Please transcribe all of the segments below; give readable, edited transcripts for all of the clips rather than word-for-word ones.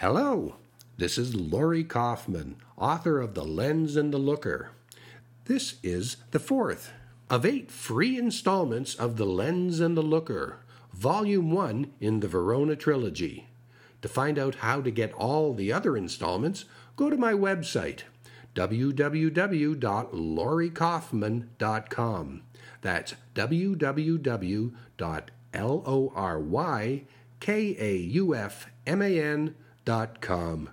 Hello, this is Lory Kaufman, author of The Lens and the Looker. This is the fourth of 8 free installments of The Lens and the Looker, Volume 1 in the Verona Trilogy. To find out how to get all the other installments, go to my website, www.lorykaufman.com. That's www.lorykaufman.com.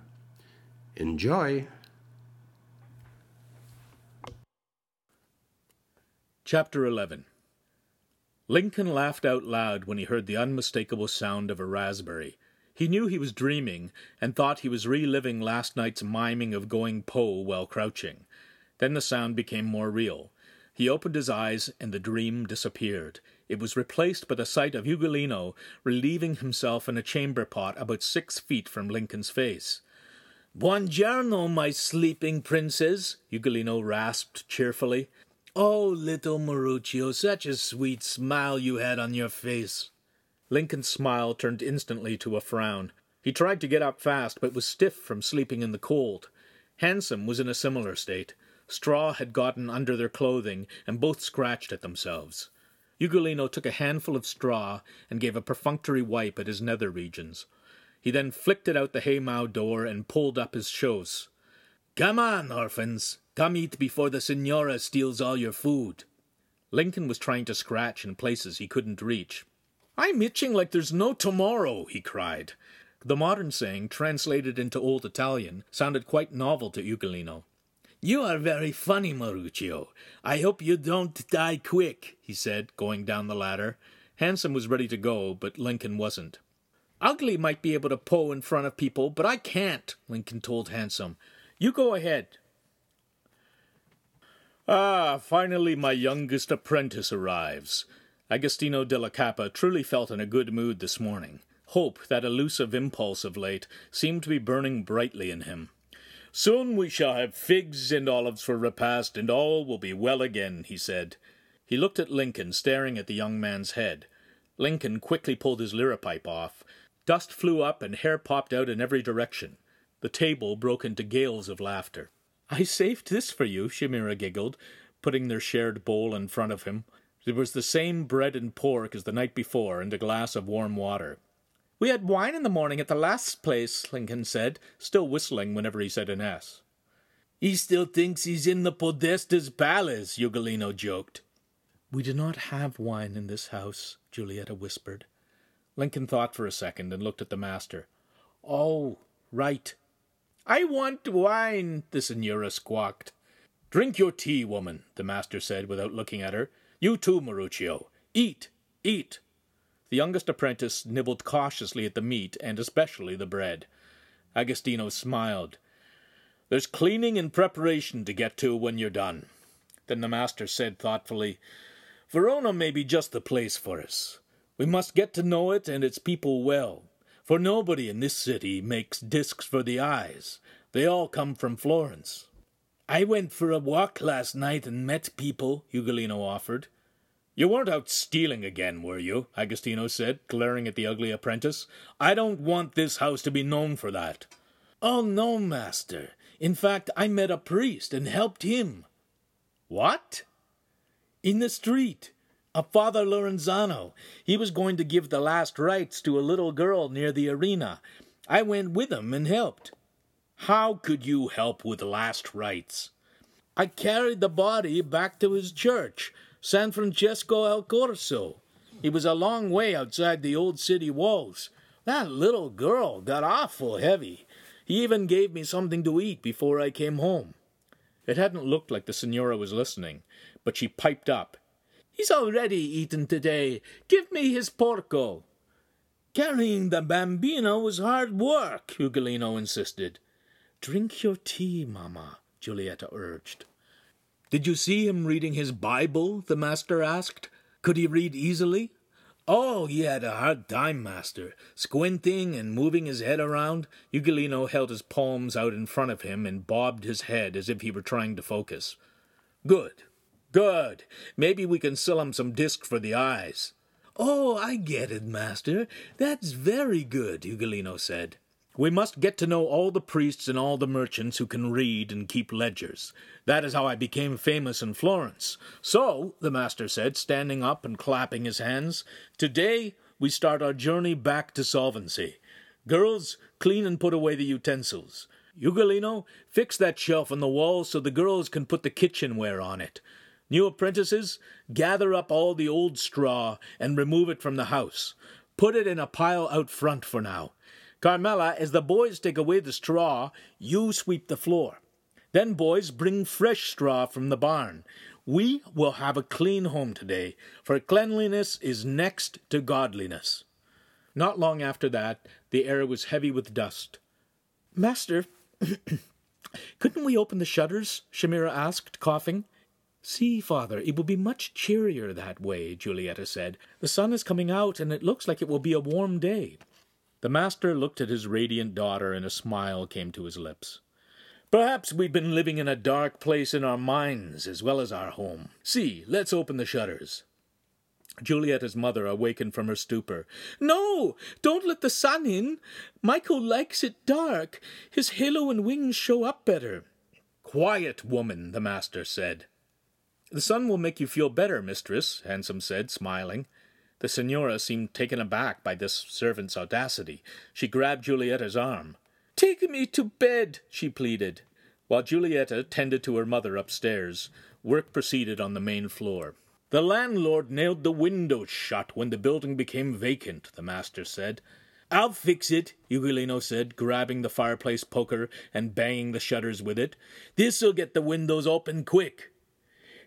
Enjoy! Chapter 11. Lincoln laughed out loud when he heard the unmistakable sound of a raspberry. He knew he was dreaming, and thought he was reliving last night's miming of going pole while crouching. Then the sound became more real. He opened his eyes, and the dream disappeared. It was replaced by the sight of Ugolino relieving himself in a chamber pot about 6 feet from Lincoln's face. "Buongiorno, my sleeping princes," Ugolino rasped cheerfully. "Oh, little Maruccio, such a sweet smile you had on your face." Lincoln's smile turned instantly to a frown. He tried to get up fast, but was stiff from sleeping in the cold. Hansum was in a similar state. Straw had gotten under their clothing, and both scratched at themselves. Ugolino took a handful of straw and gave a perfunctory wipe at his nether regions. He then flicked it out the haymow door and pulled up his shoes. "Come on, orphans! Come eat before the signora steals all your food." Lincoln was trying to scratch in places he couldn't reach. "I'm itching like there's no tomorrow," he cried. The modern saying, translated into Old Italian, sounded quite novel to Ugolino. "You are very funny, Maruccio. I hope you don't die quick," he said, going down the ladder. Hansum was ready to go, but Lincoln wasn't. "Ugly might be able to poe in front of people, but I can't," Lincoln told Hansum. "You go ahead." "Ah, finally my youngest apprentice arrives." Agostino della Cappa truly felt in a good mood this morning. Hope, that elusive impulse of late, seemed to be burning brightly in him. "Soon we shall have figs and olives for repast, and all will be well again," he said. He looked at Lincoln, staring at the young man's head. Lincoln quickly pulled his liripipe off. Dust flew up, and hair popped out in every direction. The table broke into gales of laughter. "I saved this for you," Shamira giggled, putting their shared bowl in front of him. It was the same bread and pork as the night before, and a glass of warm water. "We had wine in the morning at the last place," Lincoln said, still whistling whenever he said an S. "He still thinks he's in the Podesta's palace," Ugolino joked. "We do not have wine in this house," Julietta whispered. Lincoln thought for a second and looked at the master. "Oh, right." "I want wine," the signora squawked. "Drink your tea, woman," the master said without looking at her. "You too, Maruccio. Eat, eat." The youngest apprentice nibbled cautiously at the meat, and especially the bread. Agostino smiled. "There's cleaning and preparation to get to when you're done." Then the master said thoughtfully, "Verona may be just the place for us. We must get to know it and its people well, for nobody in this city makes discs for the eyes. They all come from Florence." "I went for a walk last night and met people," Ugolino offered. "You weren't out stealing again, were you?" Agostino said, glaring at the ugly apprentice. "I don't want this house to be known for that." "Oh, no, master. In fact, I met a priest and helped him." "What?" "In the street. A Father Lorenzano. He was going to give the last rites to a little girl near the arena. I went with him and helped." "How could you help with last rites?" "I carried the body back to his church, San Francesco al Corso. It was a long way outside the old city walls. That little girl got awful heavy. He even gave me something to eat before I came home." It hadn't looked like the signora was listening, but she piped up. "He's already eaten today. Give me his porco." "Carrying the bambino was hard work," Ugolino insisted. "Drink your tea, Mama," Julietta urged. "Did you see him reading his Bible?" the master asked. "Could he read easily?" "Oh, he had a hard time, master. Squinting and moving his head around." Ugolino held his palms out in front of him and bobbed his head as if he were trying to focus. "Good, good. Maybe we can sell him some disc for the eyes." "Oh, I get it, master. That's very good," Ugolino said. We must get to know all the priests and all the merchants who can read and keep ledgers. That is how I became famous in Florence. So, the master said, standing up and clapping his hands, today we start our journey back to solvency. Girls, clean and put away the utensils. Ugolino, fix that shelf on the wall so the girls can put the kitchenware on it. New apprentices, gather up all the old straw and remove it from the house. Put it in a pile out front for now. Carmela, as the boys take away the straw, you sweep the floor. Then, boys, bring fresh straw from the barn. We will have a clean home today, for cleanliness is next to godliness. Not long after that, the air was heavy with dust. Master, couldn't we open the shutters? Shamira asked, coughing. See, Father, it will be much cheerier that way, Julietta said. The sun is coming out, and it looks like it will be a warm day. The master looked at his radiant daughter, and a smile came to his lips. Perhaps we've been living in a dark place in our minds as well as our home. See, let's open the shutters. Julietta's mother awakened from her stupor. No, don't let the sun in. Michael likes it dark. His halo and wings show up better. Quiet, woman, the master said. The sun will make you feel better, mistress, Hansum said, smiling. The signora seemed taken aback by this servant's audacity. She grabbed Julietta's arm. "'Take me to bed,' she pleaded. While Julietta tended to her mother upstairs, work proceeded on the main floor. "'The landlord nailed the windows shut when the building became vacant,' the master said. "'I'll fix it,' Ugolino said, grabbing the fireplace poker and banging the shutters with it. "'This'll get the windows open quick.'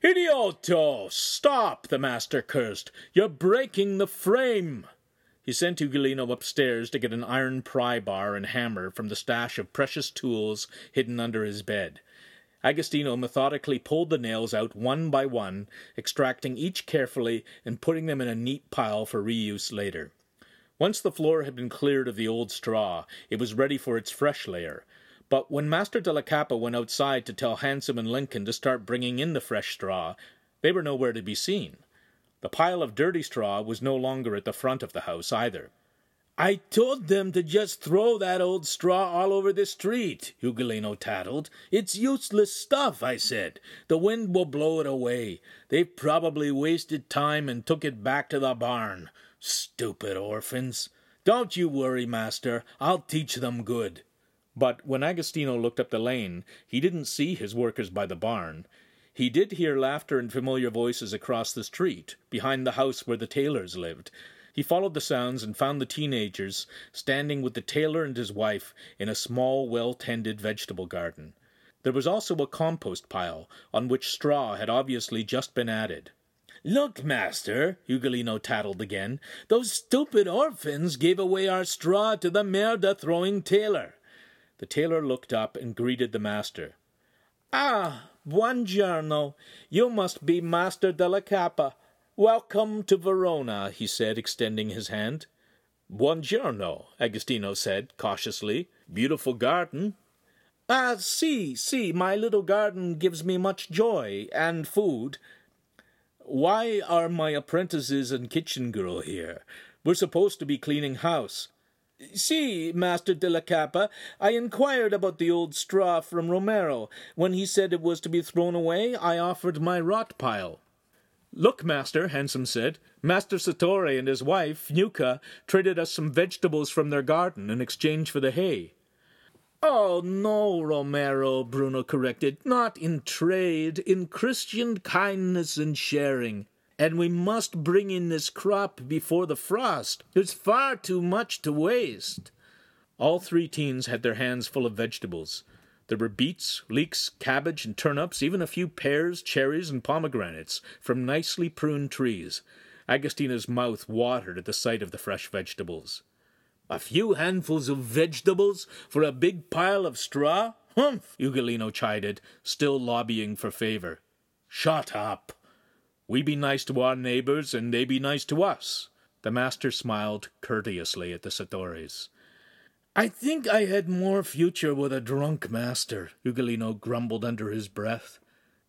"'Idioto! Stop!' the master cursed. "'You're breaking the frame!' He sent Ugolino upstairs to get an iron pry-bar and hammer from the stash of precious tools hidden under his bed. Agostino methodically pulled the nails out one by one, extracting each carefully and putting them in a neat pile for reuse later. Once the floor had been cleared of the old straw, it was ready for its fresh layer. But when Master della Cappa went outside to tell Hansum and Lincoln to start bringing in the fresh straw, they were nowhere to be seen. The pile of dirty straw was no longer at the front of the house either. "'I told them to just throw that old straw all over the street,' Ugolino tattled. "'It's useless stuff,' I said. "'The wind will blow it away. They've probably wasted time and took it back to the barn. Stupid orphans! Don't you worry, Master. I'll teach them good.' But when Agostino looked up the lane, he didn't see his workers by the barn. He did hear laughter and familiar voices across the street, behind the house where the tailors lived. He followed the sounds and found the teenagers standing with the tailor and his wife in a small, well-tended vegetable garden. There was also a compost pile, on which straw had obviously just been added. "'Look, master,' Ugolino tattled again, "'those stupid orphans gave away our straw to the merda-throwing tailor.' The tailor looked up and greeted the master. "'Ah, buongiorno. You must be Master della Cappa. Welcome to Verona,' he said, extending his hand. "'Buongiorno,' Agostino said, cautiously. "'Beautiful garden.' "'Ah, si, my little garden gives me much joy and food. Why are my apprentices and kitchen girl here? We're supposed to be cleaning house.' "'See, Master della Cappa, I inquired about the old straw from Romero. When he said it was to be thrown away, I offered my rot pile.' "'Look, Master,' Hansum said. "'Master Satori and his wife, Nuka, traded us some vegetables from their garden in exchange for the hay.' "'Oh, no, Romero,' Bruno corrected. "'Not in trade, in Christian kindness and sharing.' And we must bring in this crop before the frost. There's far too much to waste. All three teens had their hands full of vegetables. There were beets, leeks, cabbage, and turnips, even a few pears, cherries, and pomegranates from nicely pruned trees. Agostina's mouth watered at the sight of the fresh vegetables. A few handfuls of vegetables for a big pile of straw? Humph! Ugolino chided, still lobbying for favor. Shut up! We be nice to our neighbors, and they be nice to us. The master smiled courteously at the Satoris. I think I had more future with a drunk master, Ugolino grumbled under his breath.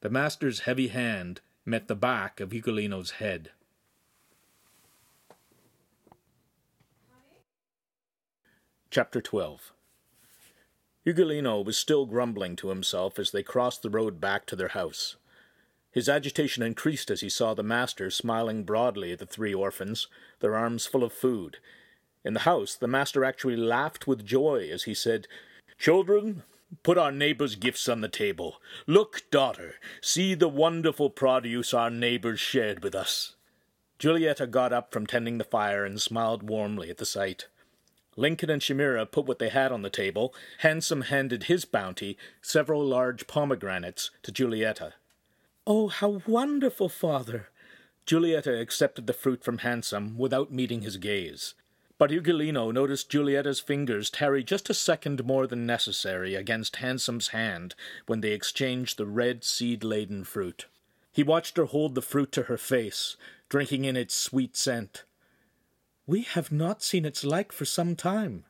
The master's heavy hand met the back of Ugolino's head. Chapter 12 Ugolino was still grumbling to himself as they crossed the road back to their house. His agitation increased as he saw the master smiling broadly at the three orphans, their arms full of food. In the house, the master actually laughed with joy as he said, "Children, put our neighbor's gifts on the table. Look, daughter, see the wonderful produce our neighbors shared with us." Julietta got up from tending the fire and smiled warmly at the sight. Lincoln and Shamira put what they had on the table. Hansum handed his bounty, several large pomegranates, to Julietta. "Oh, how wonderful, Father!" Julietta accepted the fruit from Hansum without meeting his gaze. But Ugolino noticed Julietta's fingers tarry just a second more than necessary against Hansum's hand when they exchanged the red seed-laden fruit. He watched her hold the fruit to her face, drinking in its sweet scent. "We have not seen its like for some time."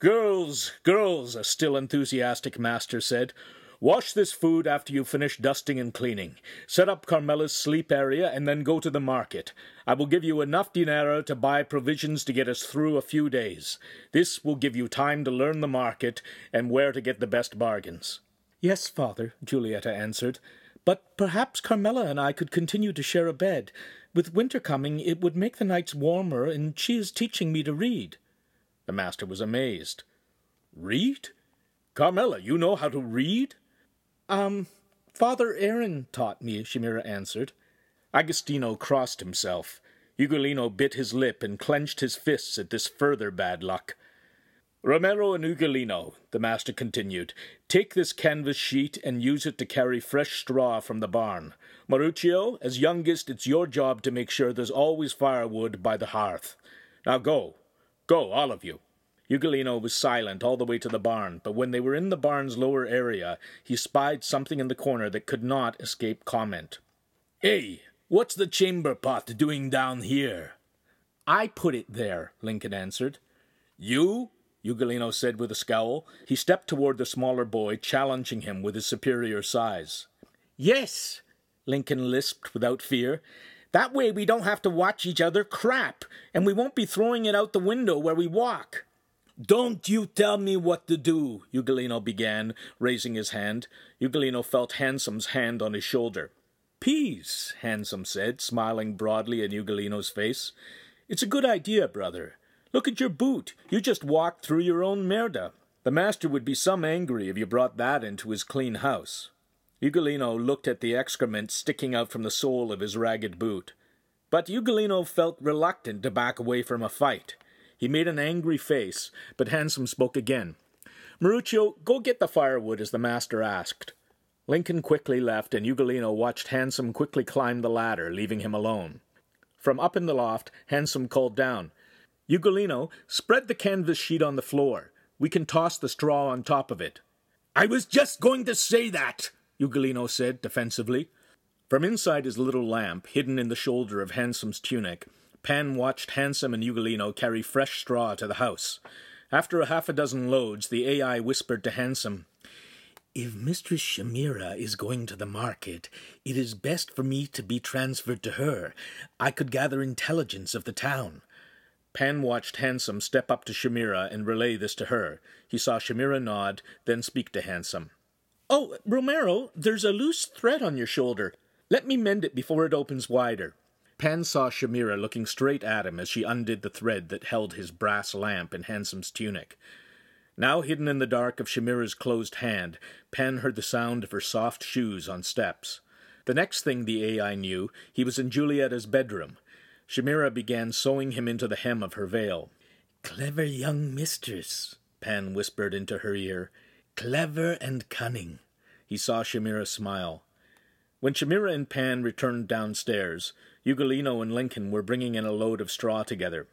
"Girls, girls," a still enthusiastic master said, "wash this food after you finish dusting and cleaning. Set up Carmela's sleep area and then go to the market. I will give you enough dinero to buy provisions to get us through a few days. This will give you time to learn the market and where to get the best bargains." "Yes, Father," Julietta answered. "But perhaps Carmela and I could continue to share a bed. With winter coming, it would make the nights warmer, and she is teaching me to read." The master was amazed. "Read? Carmela, you know how to read?" Father Aaron taught me," Shamira answered. Agostino crossed himself. Ugolino bit his lip and clenched his fists at this further bad luck. "Romero and Ugolino," the master continued, "take this canvas sheet and use it to carry fresh straw from the barn. Maruccio, as youngest, it's your job to make sure there's always firewood by the hearth. Now go. Go, all of you." Ugolino was silent all the way to the barn, but when they were in the barn's lower area, he spied something in the corner that could not escape comment. "Hey, what's the chamber pot doing down here?" "I put it there," Lincoln answered. "You?" Ugolino said with a scowl. He stepped toward the smaller boy, challenging him with his superior size. "Yes," Lincoln lisped without fear. "That way we don't have to watch each other crap, and we won't be throwing it out the window where we walk." "Don't you tell me what to do," Ugolino began, raising his hand. Ugolino felt Hansum's hand on his shoulder. "Peace," Hansum said, smiling broadly in Ugolino's face. "It's a good idea, brother. Look at your boot. You just walked through your own merda. The master would be some angry if you brought that into his clean house." Ugolino looked at the excrement sticking out from the sole of his ragged boot. But Ugolino felt reluctant to back away from a fight. He made an angry face, but Hansum spoke again. "Maruccio, go get the firewood as the master asked." Lincoln quickly left, and Ugolino watched Hansum quickly climb the ladder, leaving him alone. From up in the loft, Hansum called down, "Ugolino, spread the canvas sheet on the floor. We can toss the straw on top of it." "I was just going to say that," Ugolino said defensively. From inside his little lamp, hidden in the shoulder of Hansum's tunic, Pan watched Hansum and Ugolino carry fresh straw to the house. After a half a dozen loads, the AI whispered to Hansum, "If Mistress Shamira is going to the market, it is best for me to be transferred to her. I could gather intelligence of the town." Pan watched Hansum step up to Shamira and relay this to her. He saw Shamira nod, then speak to Hansum. "Oh, Romero, there's a loose thread on your shoulder. Let me mend it before it opens wider." Pan saw Shamira looking straight at him as she undid the thread that held his brass lamp and Hansum's tunic. Now hidden in the dark of Shamira's closed hand, Pan heard the sound of her soft shoes on steps. The next thing the AI knew, he was in Julietta's bedroom. Shamira began sewing him into the hem of her veil. "Clever young mistress," Pan whispered into her ear. "Clever and cunning." He saw Shamira smile. When Shamira and Pan returned downstairs, Ugolino and Lincoln were bringing in a load of straw together.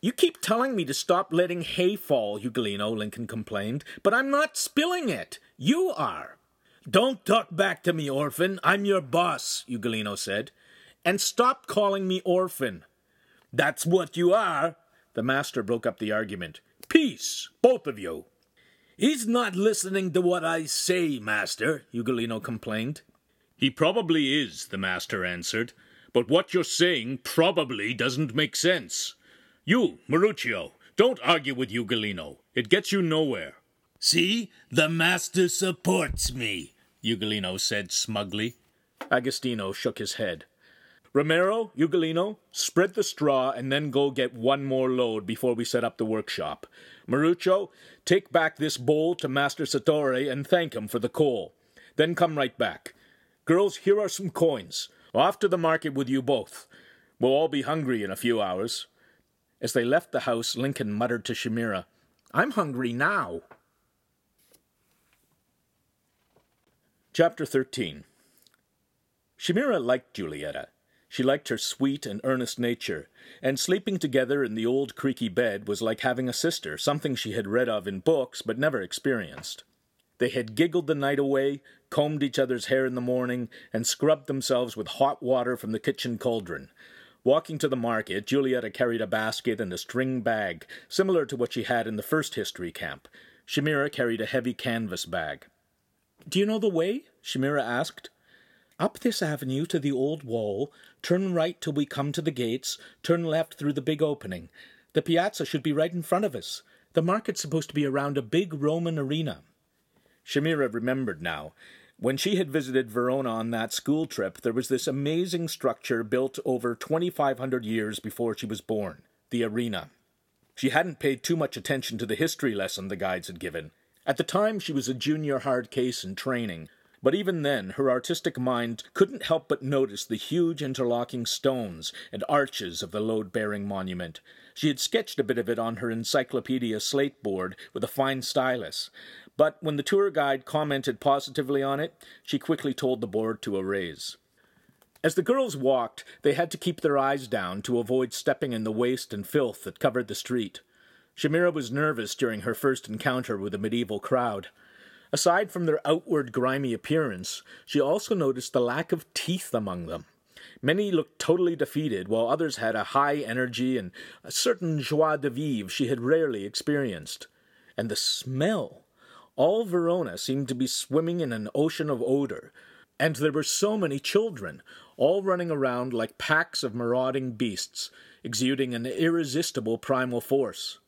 "You keep telling me to stop letting hay fall, Ugolino," Lincoln complained, "but I'm not spilling it. You are." "Don't talk back to me, orphan. I'm your boss," Ugolino said. "And stop calling me orphan." "That's what you are." The master broke up the argument. "Peace, both of you." "He's not listening to what I say, master," Ugolino complained. "He probably is," the master answered. "But what you're saying probably doesn't make sense. You, Maruccio, don't argue with Ugolino. It gets you nowhere." "See, the master supports me," Ugolino said smugly. Agostino shook his head. "Romero, Ugolino, spread the straw and then go get one more load before we set up the workshop. Maruccio, take back this bowl to Master Satori and thank him for the coal. Then come right back. Girls, here are some coins. Off to the market with you both. We'll all be hungry in a few hours." As they left the house, Lincoln muttered to Shamira, "I'm hungry now." Chapter 13. Shamira liked Julietta. She liked her sweet and earnest nature, and sleeping together in the old creaky bed was like having a sister, something she had read of in books but never experienced. They had giggled the night away, combed each other's hair in the morning, and scrubbed themselves with hot water from the kitchen cauldron. Walking to the market, Julietta carried a basket and a string bag, similar to what she had in the first history camp. Shamira carried a heavy canvas bag. "Do you know the way?" Shamira asked. "Up this avenue to the old wall, turn right till we come to the gates, turn left through the big opening. The piazza should be right in front of us. The market's supposed to be around a big Roman arena." Shamira remembered now. When she had visited Verona on that school trip, there was this amazing structure built over 2,500 years before she was born, the arena. She hadn't paid too much attention to the history lesson the guides had given. At the time, she was a junior hard case in training, but even then, her artistic mind couldn't help but notice the huge interlocking stones and arches of the load-bearing monument. She had sketched a bit of it on her encyclopedia slate board with a fine stylus, but when the tour guide commented positively on it, she quickly told the board to erase. As the girls walked, they had to keep their eyes down to avoid stepping in the waste and filth that covered the street. Shamira was nervous during her first encounter with a medieval crowd. Aside from their outward grimy appearance, she also noticed the lack of teeth among them. Many looked totally defeated, while others had a high energy and a certain joie de vivre she had rarely experienced. And the smell! All Verona seemed to be swimming in an ocean of odor, and there were so many children, all running around like packs of marauding beasts, exuding an irresistible primal force.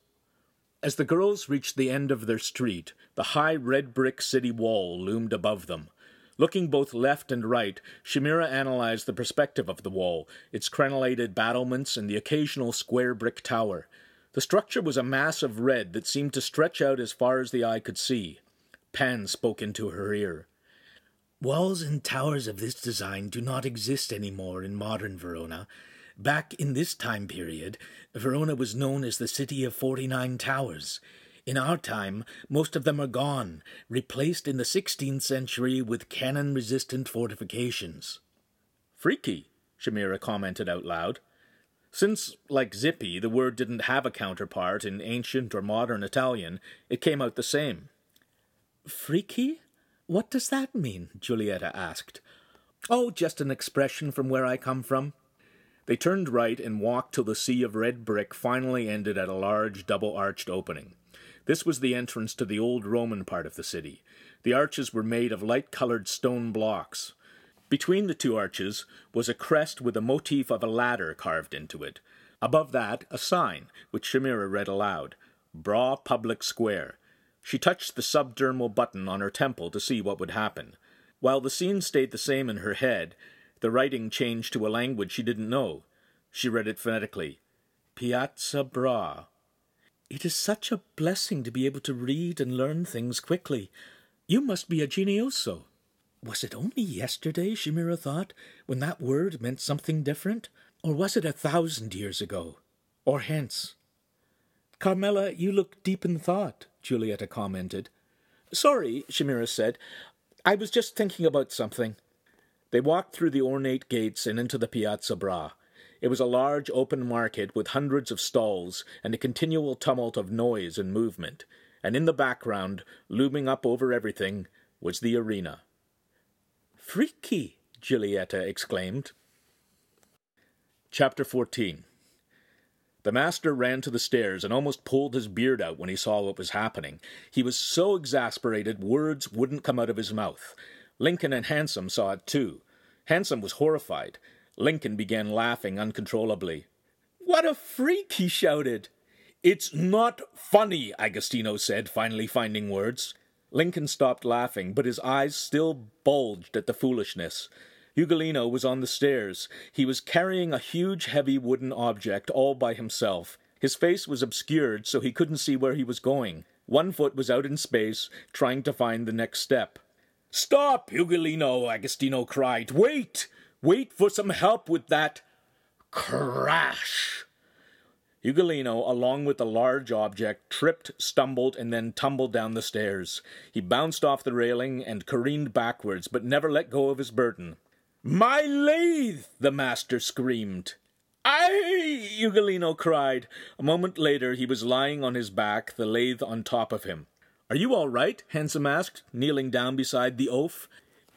As the girls reached the end of their street, the high red-brick city wall loomed above them. Looking both left and right, Shamira analyzed the perspective of the wall, its crenellated battlements and the occasional square brick tower. The structure was a mass of red that seemed to stretch out as far as the eye could see. Pan spoke into her ear. "Walls and towers of this design do not exist anymore in modern Verona. Back in this time period, Verona was known as the city of 49 towers. In our time, most of them are gone, replaced in the 16th century with cannon-resistant fortifications." "Freaky," Shamira commented out loud. Since, like zippy, the word didn't have a counterpart in ancient or modern Italian, it came out the same. "Freaky? What does that mean?" Julietta asked. "Oh, just an expression from where I come from." They turned right and walked till the sea of red brick finally ended at a large double-arched opening. This was the entrance to the old Roman part of the city. The arches were made of light-colored stone blocks. Between the two arches was a crest with a motif of a ladder carved into it. Above that, a sign, which Shamira read aloud, "Bra Public Square." She touched the subdermal button on her temple to see what would happen. While the scene stayed the same in her head, the writing changed to a language she didn't know. She read it phonetically, "Piazza Bra." "It is such a blessing to be able to read and learn things quickly. You must be a genioso." Was it only yesterday, Shamira thought, when that word meant something different? Or was it 1,000 years ago? Or hence? "Carmela, you look deep in thought," Julietta commented. "Sorry," Shamira said. "I was just thinking about something." They walked through the ornate gates and into the Piazza Bra. It was a large open market with hundreds of stalls and a continual tumult of noise and movement. And in the background, looming up over everything, was the arena. "Freaky!" Julietta exclaimed. Chapter 14. The master ran to the stairs and almost pulled his beard out when he saw what was happening. He was so exasperated words wouldn't come out of his mouth. Lincoln and Hansum saw it too. Hansum was horrified. Lincoln began laughing uncontrollably. "What a freak!" he shouted. "It's not funny," Agostino said, finally finding words. Lincoln stopped laughing, but his eyes still bulged at the foolishness. Ugolino was on the stairs. He was carrying a huge, heavy wooden object all by himself. His face was obscured, so he couldn't see where he was going. One foot was out in space, trying to find the next step. "Stop, Ugolino!" Agostino cried. "Wait! Wait for some help with that crash!" Ugolino, along with the large object, tripped, stumbled, and then tumbled down the stairs. He bounced off the railing and careened backwards, but never let go of his burden. "My lathe!" the master screamed. "Aye!" Ugolino cried. A moment later he was lying on his back, the lathe on top of him. "Are you all right?" Hansum asked, kneeling down beside the oaf.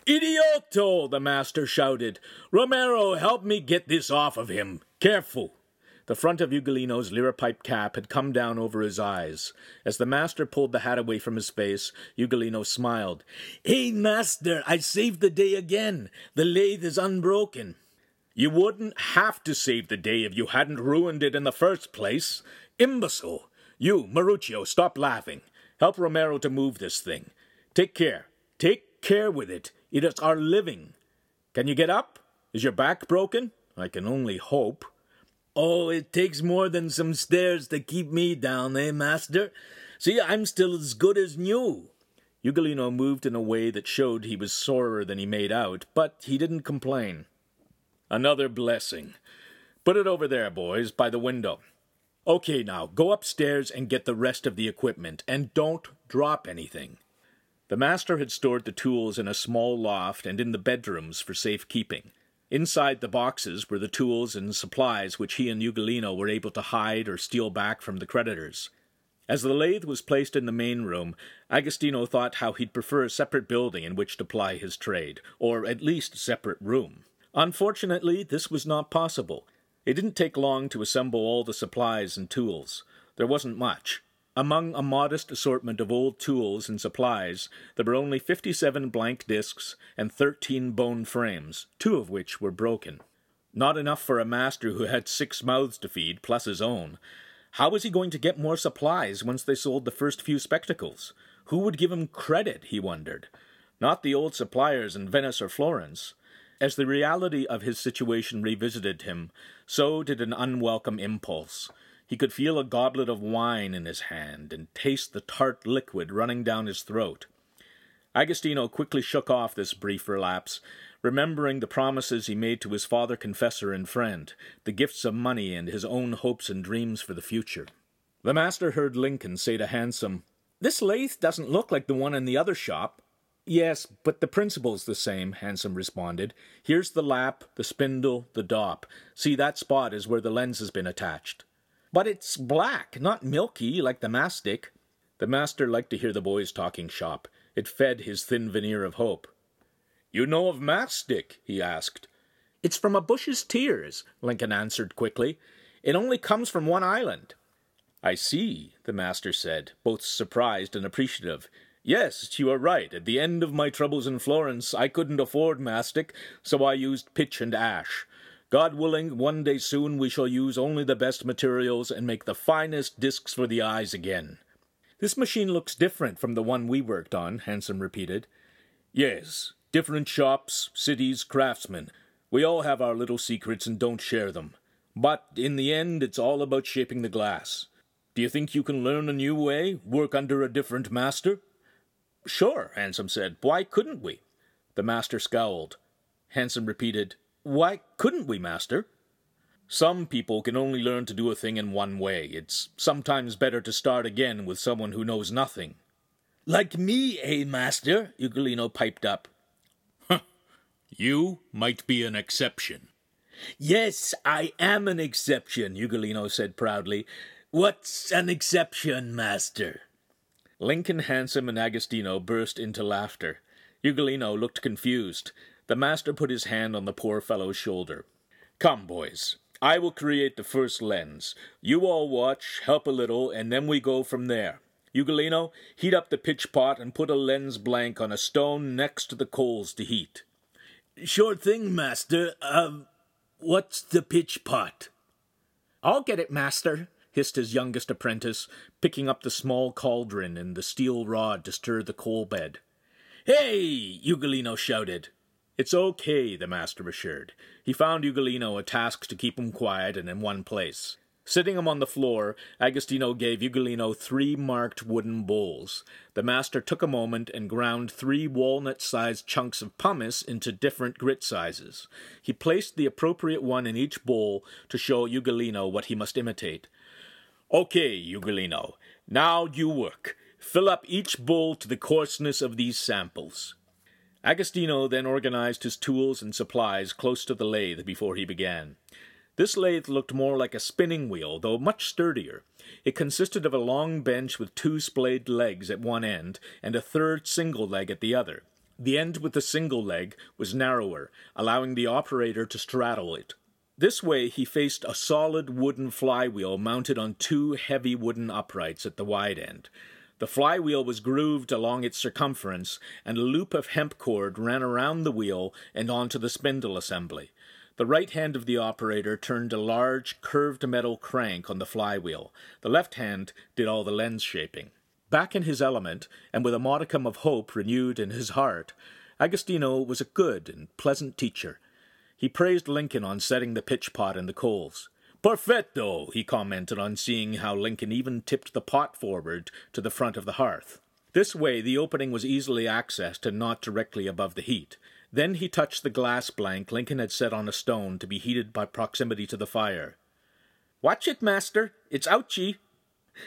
"Idioto!" the master shouted. "Romero, help me get this off of him. Careful!" The front of Ugolino's liripipe cap had come down over his eyes. As the master pulled the hat away from his face, Ugolino smiled. "Hey, master, I saved the day again. The lathe is unbroken." "You wouldn't have to save the day if you hadn't ruined it in the first place. Imbecile! You, Maruccio, stop laughing. Help Romero to move this thing. Take care. Take care with it. It is our living. Can you get up? Is your back broken? I can only hope." "Oh, it takes more than some stairs to keep me down, eh, master? See, I'm still as good as new." Ugolino moved in a way that showed he was sorer than he made out, but he didn't complain. "Another blessing. Put it over there, boys, by the window. Okay, now, go upstairs and get the rest of the equipment, and don't drop anything." The master had stored the tools in a small loft and in the bedrooms for safekeeping. Inside the boxes were the tools and supplies which he and Ugolino were able to hide or steal back from the creditors. As the lathe was placed in the main room, Agostino thought how he'd prefer a separate building in which to ply his trade, or at least a separate room. Unfortunately, this was not possible. It didn't take long to assemble all the supplies and tools. There wasn't much. Among a modest assortment of old tools and supplies, there were only 57 blank discs and 13 bone frames, 2 of which were broken. Not enough for a master who had 6 mouths to feed, plus his own. How was he going to get more supplies once they sold the first few spectacles? Who would give him credit, he wondered. Not the old suppliers in Venice or Florence. As the reality of his situation revisited him, so did an unwelcome impulse. He could feel a goblet of wine in his hand and taste the tart liquid running down his throat. Agostino quickly shook off this brief relapse, remembering the promises he made to his father confessor and friend, the gifts of money and his own hopes and dreams for the future. The master heard Lincoln say to Hansum, "This lathe doesn't look like the one in the other shop." "Yes, but the principle's the same," Hansum responded. "Here's the lap, the spindle, the dop. See, that spot is where the lens has been attached." "But it's black, not milky, like the mastic." The master liked to hear the boys talking shop. It fed his thin veneer of hope. "You know of mastic?" he asked. "It's from a bush's tears," Lincoln answered quickly. "It only comes from one island." "I see," the master said, both surprised and appreciative. "Yes, you are right. At the end of my troubles in Florence, I couldn't afford mastic, so I used pitch and ash. God willing, one day soon we shall use only the best materials and make the finest discs for the eyes again." "This machine looks different from the one we worked on," Hansum repeated. "Yes, different shops, cities, craftsmen. We all have our little secrets and don't share them. But in the end, it's all about shaping the glass. Do you think you can learn a new way, work under a different master?" "Sure," Hansum said. "Why couldn't we?" The master scowled. Hansum repeated, "Why couldn't we, master?" "Some people can only learn to do a thing in one way. It's sometimes better to start again with someone who knows nothing." "Like me, eh, master?" Ugolino piped up. "You might be an exception." "Yes, I am an exception," Ugolino said proudly. "What's an exception, master?" Lincoln, Hansum, and Agostino burst into laughter. Ugolino looked confused. The master put his hand on the poor fellow's shoulder. "Come, boys. I will create the first lens. You all watch, help a little, and then we go from there. Ugolino, heat up the pitch pot and put a lens blank on a stone next to the coals to heat." "Sure thing, master. What's the pitch pot?" "I'll get it, master," hissed his youngest apprentice, picking up the small cauldron and the steel rod to stir the coal bed. "Hey!" Ugolino shouted. "It's okay," the master assured. He found Ugolino a task to keep him quiet and in one place. Sitting him on the floor, Agostino gave Ugolino 3 marked wooden bowls. The master took a moment and ground 3 walnut-sized chunks of pumice into different grit sizes. He placed the appropriate one in each bowl to show Ugolino what he must imitate. "Okay, Ugolino, now you work. Fill up each bowl to the coarseness of these samples." Agostino then organized his tools and supplies close to the lathe before he began. This lathe looked more like a spinning wheel, though much sturdier. It consisted of a long bench with 2 splayed legs at one end and a third single leg at the other. The end with the single leg was narrower, allowing the operator to straddle it. This way he faced a solid wooden flywheel mounted on 2 heavy wooden uprights at the wide end. The flywheel was grooved along its circumference, and a loop of hemp cord ran around the wheel and onto the spindle assembly. The right hand of the operator turned a large, curved metal crank on the flywheel. The left hand did all the lens shaping. Back in his element, and with a modicum of hope renewed in his heart, Agostino was a good and pleasant teacher. He praised Lincoln on setting the pitch pot in the coals. "Perfetto," he commented on seeing how Lincoln even tipped the pot forward to the front of the hearth. This way the opening was easily accessed and not directly above the heat. Then he touched the glass blank Lincoln had set on a stone to be heated by proximity to the fire. "Watch it, master. It's ouchie."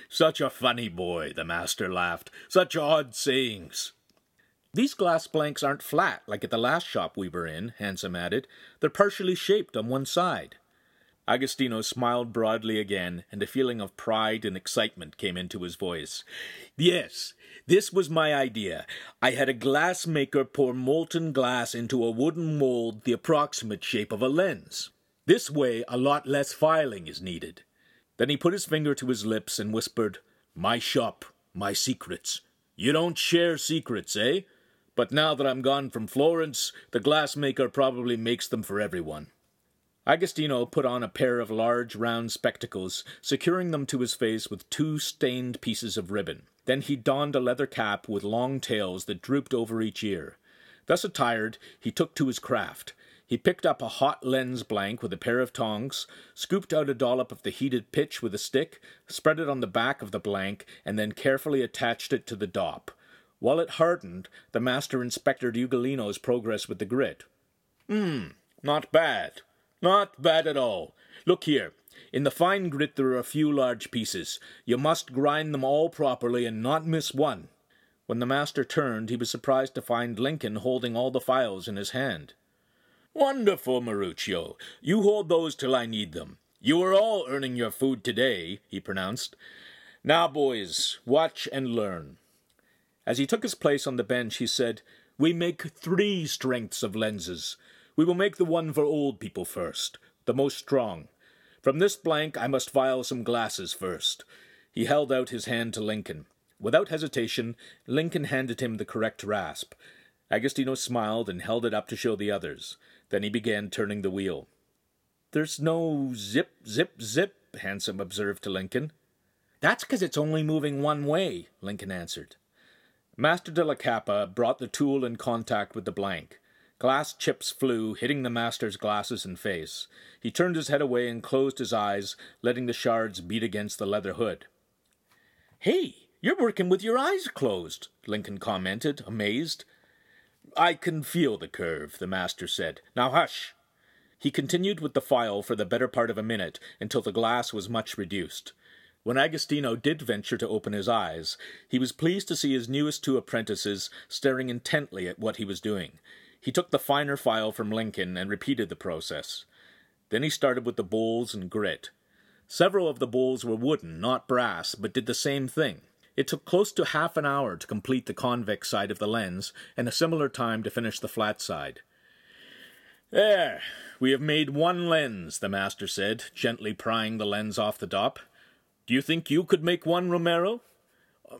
"Such a funny boy," the master laughed. "Such odd sayings." "These glass blanks aren't flat, like at the last shop we were in," Hansum added. "They're partially shaped on one side." Agostino smiled broadly again, and a feeling of pride and excitement came into his voice. "Yes, this was my idea. I had a glass maker pour molten glass into a wooden mold the approximate shape of a lens. This way a lot less filing is needed." Then he put his finger to his lips and whispered, "My shop, my secrets. You don't share secrets, eh? But now that I'm gone from Florence, the glass maker probably makes them for everyone." Agostino put on a pair of large, round spectacles, securing them to his face with 2 stained pieces of ribbon. Then he donned a leather cap with long tails that drooped over each ear. Thus attired, he took to his craft. He picked up a hot lens blank with a pair of tongs, scooped out a dollop of the heated pitch with a stick, spread it on the back of the blank, and then carefully attached it to the dop. While it hardened, the master inspected Ugolino's progress with the grit. "Not bad. Not bad at all. Look here. In the fine grit there are a few large pieces. You must grind them all properly and not miss one." When the master turned, he was surprised to find Lincoln holding all the files in his hand. "Wonderful, Maruccio. You hold those till I need them. You are all earning your food today," he pronounced. "Now, boys, watch and learn." As he took his place on the bench, he said, "We make 3 strengths of lenses. We will make the one for old people first, the most strong. From this blank I must file some glasses first." He held out his hand to Lincoln. Without hesitation, Lincoln handed him the correct rasp. Agostino smiled and held it up to show the others. Then he began turning the wheel. "There's no zip, zip, zip," Hansum observed to Lincoln. "That's because it's only moving one way," Lincoln answered. Master della Cappa brought the tool in contact with the blank. Glass chips flew, hitting the master's glasses and face. He turned his head away and closed his eyes, letting the shards beat against the leather hood. "Hey, you're working with your eyes closed," Lincoln commented, amazed. "I can feel the curve," the master said. "Now hush." He continued with the file for the better part of a minute, until the glass was much reduced. When Agostino did venture to open his eyes, he was pleased to see his newest 2 apprentices staring intently at what he was doing. He took the finer file from Lincoln and repeated the process. Then he started with the bowls and grit. Several of the bowls were wooden, not brass, but did the same thing. It took close to half an hour to complete the convex side of the lens, and a similar time to finish the flat side. "There, we have made one lens," the master said, gently prying the lens off the dop. "Do you think you could make one, Romero?"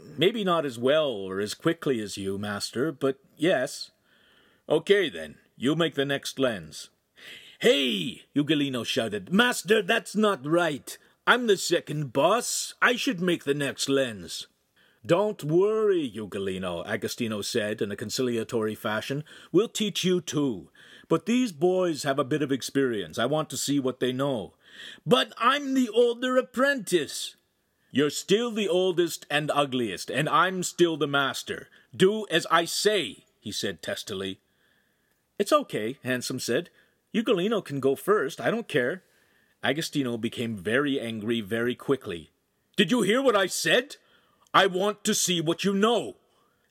"Maybe not as well or as quickly as you, master, but yes." "Okay, then. You make the next lens." "Hey!" Ugolino shouted. "Master, that's not right. I'm the second boss. I should make the next lens. Don't worry, Ugolino, Agostino said in a conciliatory fashion. We'll teach you too. But these boys have a bit of experience. I want to see what they know. But I'm the older apprentice. You're still the oldest and ugliest, and I'm still the master. Do as I say, he said testily. It's okay, Hansum said. Ugolino can go first. I don't care. Agostino became very angry very quickly. Did you hear what I said? I want to see what you know.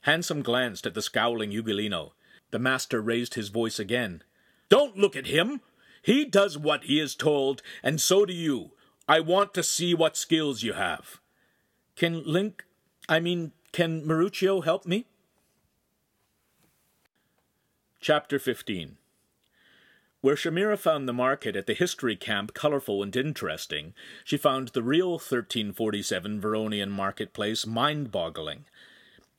Hansum glanced at the scowling Ugolino. The master raised his voice again. Don't look at him. He does what he is told, and so do you. I want to see what skills you have. Can Maruccio help me? Chapter 15. Where Shamira found the market at the history camp colorful and interesting, she found the real 1347 Veronian marketplace mind-boggling.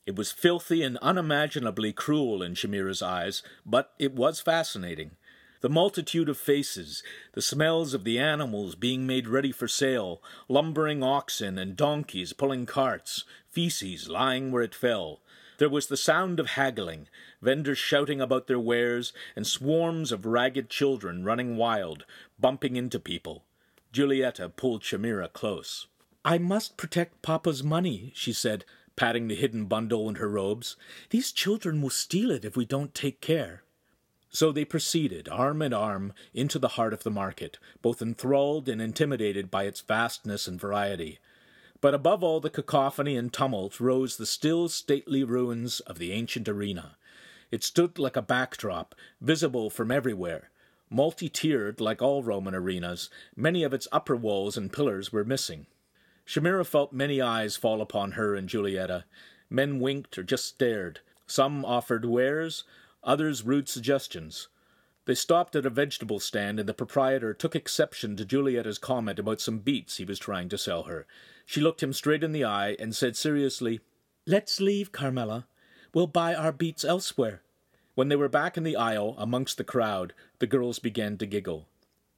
It was filthy and unimaginably cruel in Shamira's eyes, but it was fascinating. The multitude of faces, the smells of the animals being made ready for sale, lumbering oxen and donkeys pulling carts, feces lying where it fell. There was the sound of haggling, vendors shouting about their wares, and swarms of ragged children running wild, bumping into people. Julietta pulled Shamira close. "I must protect Papa's money," she said, patting the hidden bundle in her robes. "These children will steal it if we don't take care." So they proceeded, arm in arm, into the heart of the market, both enthralled and intimidated by its vastness and variety. But above all the cacophony and tumult rose the still stately ruins of the ancient arena. It stood like a backdrop, visible from everywhere. Multi-tiered like all Roman arenas, many of its upper walls and pillars were missing. Shamira felt many eyes fall upon her and Julietta. Men winked or just stared. Some offered wares, others rude suggestions. They stopped at a vegetable stand, and the proprietor took exception to Julietta's comment about some beets he was trying to sell her. She looked him straight in the eye and said seriously, "Let's leave, Carmela. We'll buy our beets elsewhere." When they were back in the aisle, amongst the crowd, the girls began to giggle.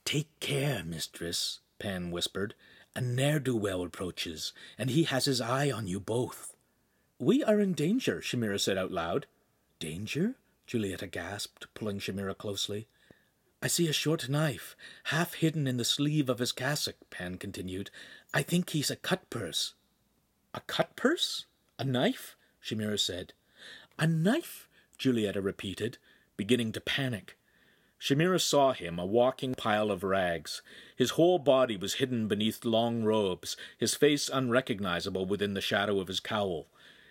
"Take care, mistress," Pan whispered. "A ne'er-do-well approaches, and he has his eye on you both." "We are in danger," Shamira said out loud. "Danger?" Julietta gasped, pulling Shamira closely. "I see a short knife, half hidden in the sleeve of his cassock," Pan continued. "I think he's a cutpurse." "A cutpurse? A knife?" Shamira said. "A knife?" Julietta repeated, beginning to panic. Shamira saw him, a walking pile of rags. His whole body was hidden beneath long robes, his face unrecognizable within the shadow of his cowl.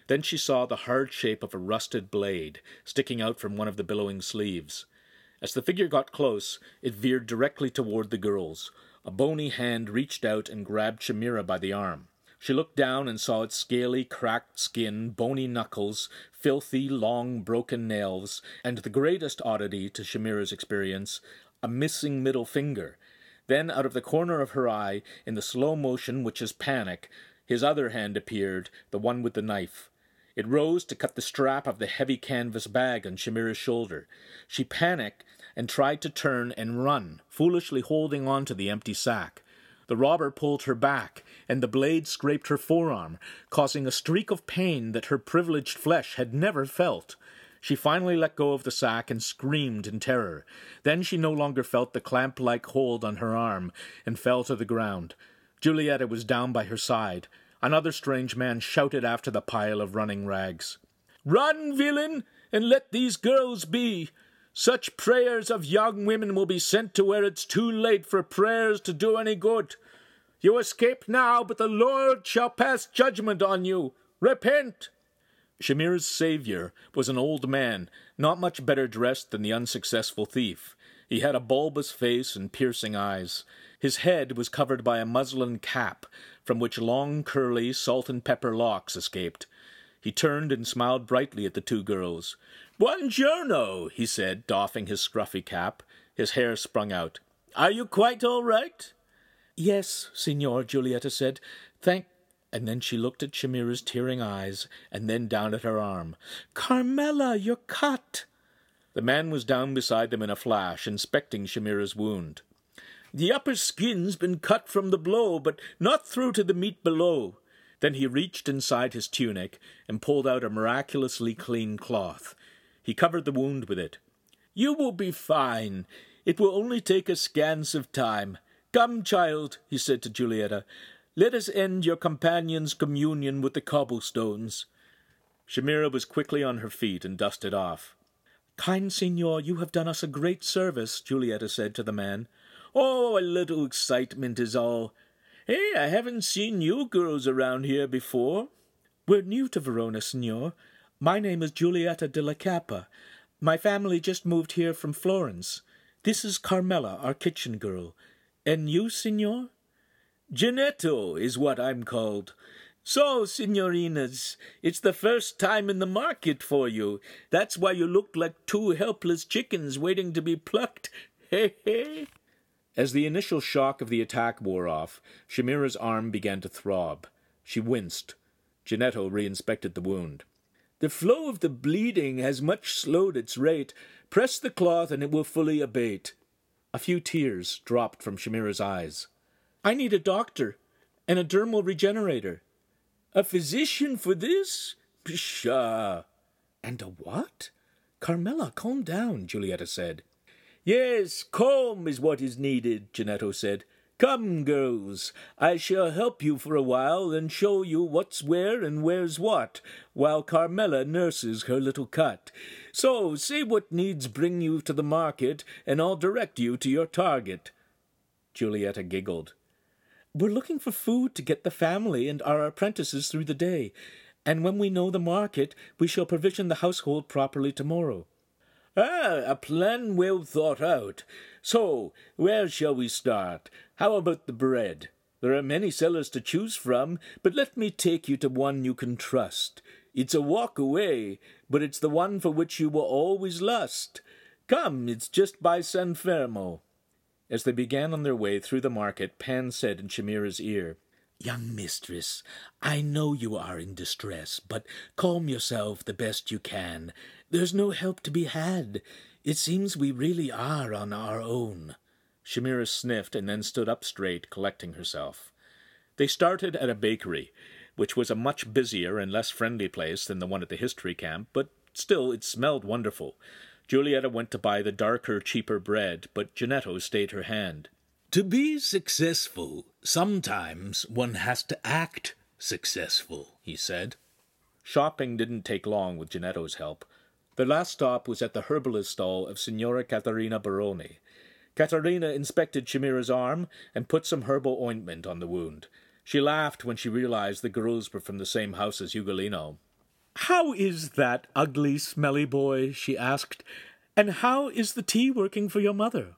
Then she saw the hard shape of a rusted blade sticking out from one of the billowing sleeves. As the figure got close, it veered directly toward the girls. A bony hand reached out and grabbed Shamira by the arm. She looked down and saw its scaly, cracked skin, bony knuckles, filthy, long, broken nails, and the greatest oddity to Shamira's experience, a missing middle finger. Then, out of the corner of her eye, in the slow motion which is panic, his other hand appeared, the one with the knife. It rose to cut the strap of the heavy canvas bag on Shamira's shoulder. She panicked and tried to turn and run, foolishly holding on to the empty sack. The robber pulled her back, and the blade scraped her forearm, causing a streak of pain that her privileged flesh had never felt. She finally let go of the sack and screamed in terror. Then she no longer felt the clamp-like hold on her arm and fell to the ground. Julietta was down by her side. Another strange man shouted after the pile of running rags. "Run, villain, and let these girls be. Such prayers of young women will be sent to where it's too late for prayers to do any good. You escape now, but the Lord shall pass judgment on you. Repent." Shamira's savior was an old man, not much better dressed than the unsuccessful thief. He had a bulbous face and piercing eyes. His head was covered by a muslin cap, from which long, curly, salt-and-pepper locks escaped. He turned and smiled brightly at the two girls. "Buongiorno," he said, doffing his scruffy cap. His hair sprung out. "Are you quite all right?" "Yes, Signor," Julietta said. "Thank—" And then she looked at Shamira's tearing eyes, and then down at her arm. "Carmela, you're cut!" The man was down beside them in a flash, inspecting Shamira's wound. The upper skin's been cut from the blow, but not through to the meat below." Then he reached inside his tunic and pulled out a miraculously clean cloth. He covered the wound with it. "You will be fine. It will only take a scant of time. Come, child," he said to Julietta, "let us end your companion's communion with the cobblestones." Shamira was quickly on her feet and dusted off. "Kind signor, you have done us a great service," Julietta said to the man. "Oh, a little excitement is all. Hey, I haven't seen you girls around here before." "We're new to Verona, signor. My name is Julietta della Cappa. My family just moved here from Florence. This is Carmela, our kitchen girl. And you, signor?" "Ginetto is what I'm called. So, signorinas, it's the first time in the market for you. That's why you look like two helpless chickens waiting to be plucked. Hey, hey." As the initial shock of the attack wore off, Shamira's arm began to throb. She winced. Ginetto reinspected the wound. "The flow of the bleeding has much slowed its rate. Press the cloth and it will fully abate." A few tears dropped from Shamira's eyes. "I need a doctor and a dermal regenerator." "A physician for this? Pshaw!" "And a what?" "Carmela, calm down," Julietta said. "Yes, calm is what is needed," Ginetto said. "Come, girls, I shall help you for a while and show you what's where and where's what, while Carmela nurses her little cut. So, say what needs bring you to the market, and I'll direct you to your target." Julietta giggled. "We're looking for food to get the family and our apprentices through the day, and when we know the market, we shall provision the household properly tomorrow." "Ah, a plan well thought out. So, where shall we start? How about the bread? There are many sellers to choose from, but let me take you to one you can trust. It's a walk away, but it's the one for which you will always lust. Come, it's just by San Fermo." As they began on their way through the market, Pan said in Shamira's ear, "Young mistress, I know you are in distress, but calm yourself the best you can. There's no help to be had. It seems we really are on our own." Shamira sniffed and then stood up straight, collecting herself. They started at a bakery, which was a much busier and less friendly place than the one at the history camp, but still it smelled wonderful. Julietta went to buy the darker, cheaper bread, but Ginetto stayed her hand. "To be successful, sometimes one has to act successful," he said. Shopping didn't take long with Ginetto's help. Their last stop was at the herbalist stall of Signora Caterina Baroni. Caterina inspected Shamira's arm and put some herbal ointment on the wound. She laughed when she realized the girls were from the same house as Ugolino. "How is that ugly, smelly boy?" she asked. "And how is the tea working for your mother?"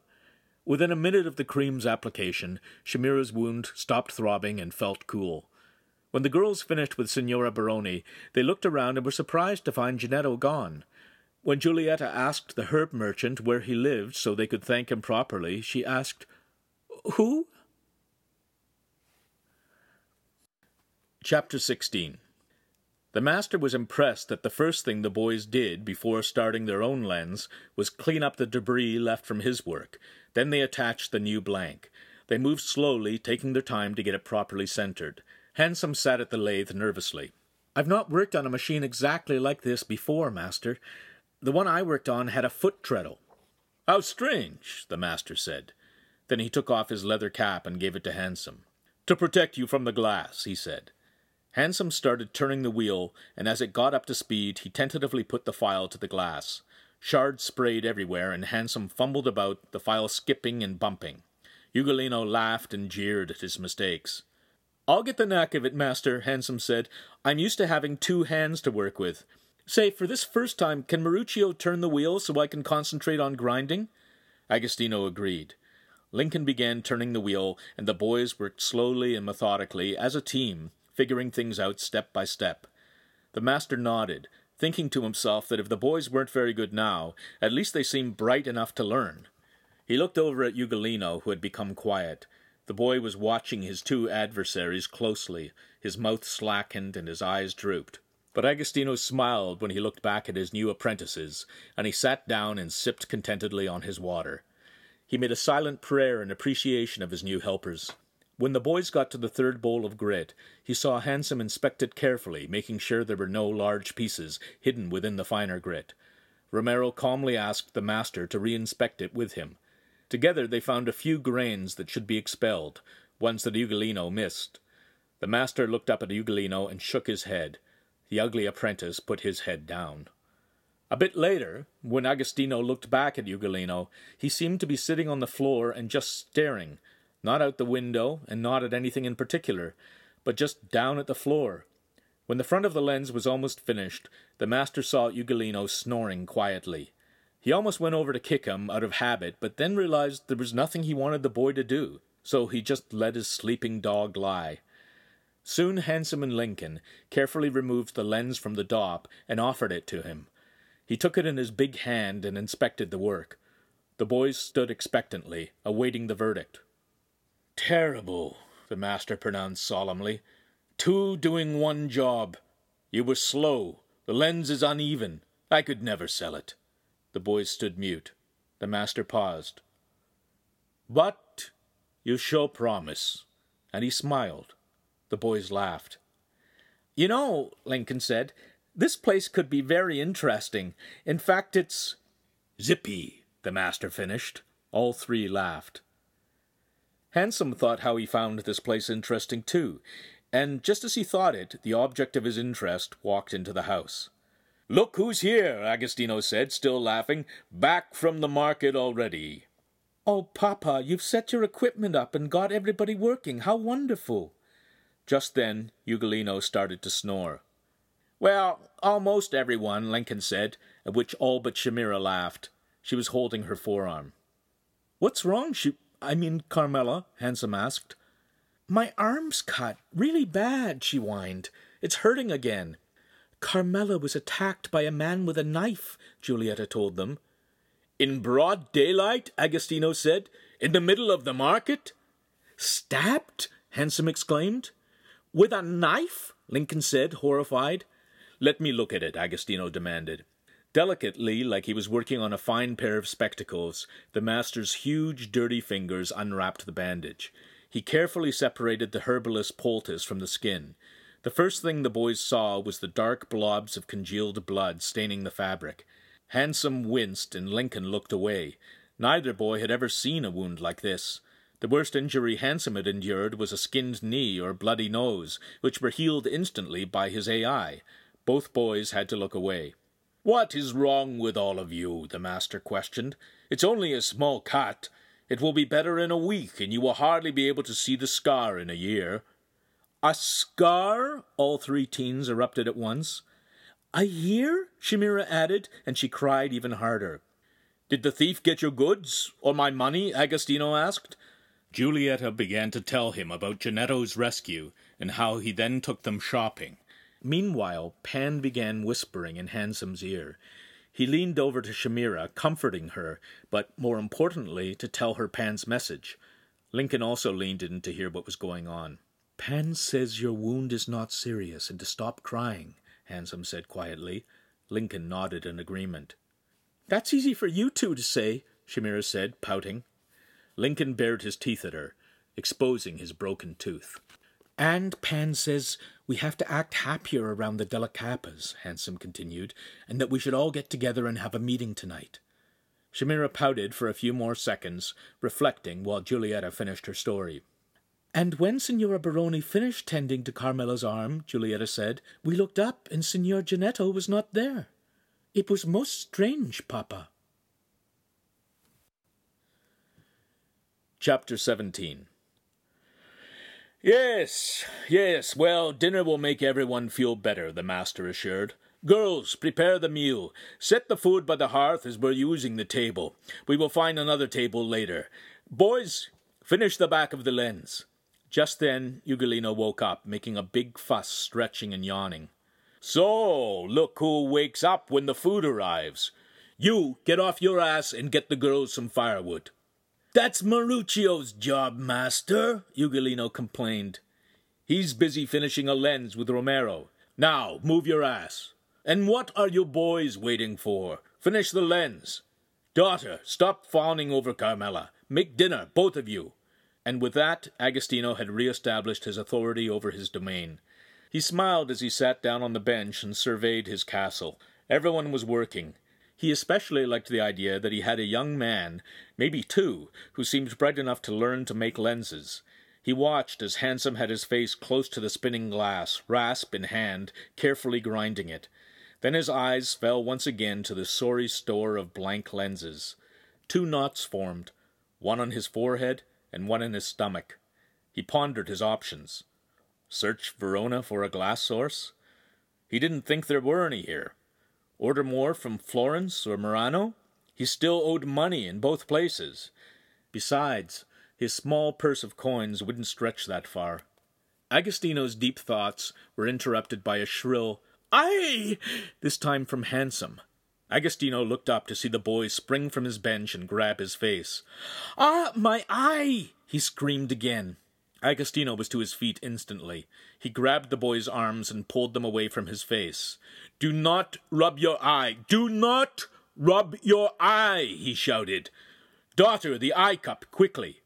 Within a minute of the cream's application, Shamira's wound stopped throbbing and felt cool. When the girls finished with Signora Baroni, they looked around and were surprised to find Ginetto gone. When Julietta asked the herb merchant where he lived so they could thank him properly, she asked, "Who?" Chapter 16. The master was impressed that the first thing the boys did before starting their own lens was clean up the debris left from his work. Then they attached the new blank. They moved slowly, taking their time to get it properly centered. Hansum sat at the lathe nervously. "I've not worked on a machine exactly like this before, master. The one I worked on had a foot treadle." "How strange," the master said. Then he took off his leather cap and gave it to Hansum. "To protect you from the glass," he said. Hansum started turning the wheel, and as it got up to speed, he tentatively put the file to the glass. Shards sprayed everywhere, and Hansum fumbled about, the file skipping and bumping. Ugolino laughed and jeered at his mistakes. "I'll get the knack of it, master," Hansum said. "I'm used to having two hands to work with. Say, for this first time, can Maruccio turn the wheel so I can concentrate on grinding?" Agostino agreed. Lincoln began turning the wheel, and the boys worked slowly and methodically, as a team, figuring things out step by step. The master nodded, thinking to himself that if the boys weren't very good now, at least they seemed bright enough to learn. He looked over at Ugolino, who had become quiet. The boy was watching his two adversaries closely. His mouth slackened and his eyes drooped. But Agostino smiled when he looked back at his new apprentices, and he sat down and sipped contentedly on his water. He made a silent prayer in appreciation of his new helpers. When the boys got to the third bowl of grit, he saw Hansum inspect it carefully, making sure there were no large pieces hidden within the finer grit. Romero calmly asked the master to re-inspect it with him. Together they found a few grains that should be expelled, ones that Ugolino missed. The master looked up at Ugolino and shook his head. The ugly apprentice put his head down. A bit later, when Agostino looked back at Ugolino, he seemed to be sitting on the floor and just staring— not out the window, and not at anything in particular, but just down at the floor. When the front of the lens was almost finished, the master saw Ugolino snoring quietly. He almost went over to kick him out of habit, but then realized there was nothing he wanted the boy to do, so he just let his sleeping dog lie. Soon Hansum and Lincoln carefully removed the lens from the dop and offered it to him. He took it in his big hand and inspected the work. The boys stood expectantly, awaiting the verdict. "Terrible," the master pronounced solemnly. "Two doing one job. You were slow. The lens is uneven. I could never sell it." The boys stood mute. The master paused. "But you show promise." And he smiled. The boys laughed. "You know," Lincoln said, "this place could be very interesting. In fact, it's—" "Zippy," the master finished. All three laughed. Hansum thought how he found this place interesting, too, and just as he thought it, the object of his interest walked into the house. "Look who's here," Agostino said, still laughing. "Back from the market already." "Oh, Papa, you've set your equipment up and got everybody working. How wonderful." Just then, Ugolino started to snore. "Well, almost everyone," Lincoln said, at which all but Shamira laughed. She was holding her forearm. "What's wrong, Carmela?" Hansum asked. "My arm's cut, really bad," she whined. "It's hurting again." "Carmela was attacked by a man with a knife," Julietta told them. "In broad daylight," Agostino said. "In the middle of the market?" "Stabbed?" Hansum exclaimed. "With a knife?" Lincoln said, horrified. "Let me look at it," Agostino demanded. Delicately, like he was working on a fine pair of spectacles, the master's huge, dirty fingers unwrapped the bandage. He carefully separated the herbalist's poultice from the skin. The first thing the boys saw was the dark blobs of congealed blood staining the fabric. Hansum winced and Lincoln looked away. Neither boy had ever seen a wound like this. The worst injury Hansum had endured was a skinned knee or bloody nose, which were healed instantly by his AI. Both boys had to look away. "What is wrong with all of you?" the master questioned. "It's only a small cut. It will be better in a week, and you will hardly be able to see the scar in a year." "A scar?" all three teens erupted at once. "A year?" Shamira added, and she cried even harder. "Did the thief get your goods, or my money?" Agostino asked. Julietta began to tell him about Ginetto's rescue, and how he then took them shopping. Meanwhile, Pan began whispering in Hansum's ear. He leaned over to Shamira, comforting her, but, more importantly, to tell her Pan's message. Lincoln also leaned in to hear what was going on. "Pan says your wound is not serious and to stop crying," Hansum said quietly. Lincoln nodded in agreement. "That's easy for you two to say," Shamira said, pouting. Lincoln bared his teeth at her, exposing his broken tooth. "And Pan says we have to act happier around the Della Cappas," Hansum continued, "and that we should all get together and have a meeting tonight." Shamira pouted for a few more seconds, reflecting while Julietta finished her story. "And when Signora Baroni finished tending to Carmela's arm," Julietta said, "we looked up and Signor Ginetto was not there. It was most strange, Papa." Chapter 17. Yes, well, dinner will make everyone feel better," the master assured. "Girls, prepare the meal. Set the food by the hearth as we're using the table. We will find another table later. Boys, finish the back of the lens." Just then, Ugolino woke up, making a big fuss, stretching and yawning. "So, look who wakes up when the food arrives. You, get off your ass and get the girls some firewood." "That's Maruccio's job, master," Ugolino complained. "He's busy finishing a lens with Romero. Now, move your ass. And what are you boys waiting for? Finish the lens. Daughter, stop fawning over Carmela. Make dinner, both of you." And with that, Agostino had re-established his authority over his domain. He smiled as he sat down on the bench and surveyed his castle. Everyone was working. He especially liked the idea that he had a young man, maybe two, who seemed bright enough to learn to make lenses. He watched as Hansum had his face close to the spinning glass, rasp in hand, carefully grinding it. Then his eyes fell once again to the sorry store of blank lenses. Two knots formed, one on his forehead and one in his stomach. He pondered his options. Search Verona for a glass source? He didn't think there were any here. Order more from Florence or Murano? He still owed money in both places. Besides, his small purse of coins wouldn't stretch that far. Agostino's deep thoughts were interrupted by a shrill, "Aye!" this time from Hansum. Agostino looked up to see the boy spring from his bench and grab his face. "Ah, my eye!" he screamed again. Agostino was to his feet instantly. He grabbed the boy's arms and pulled them away from his face. "Do not rub your eye! Do not rub your eye!" he shouted. "Daughter, the eye cup, quickly!"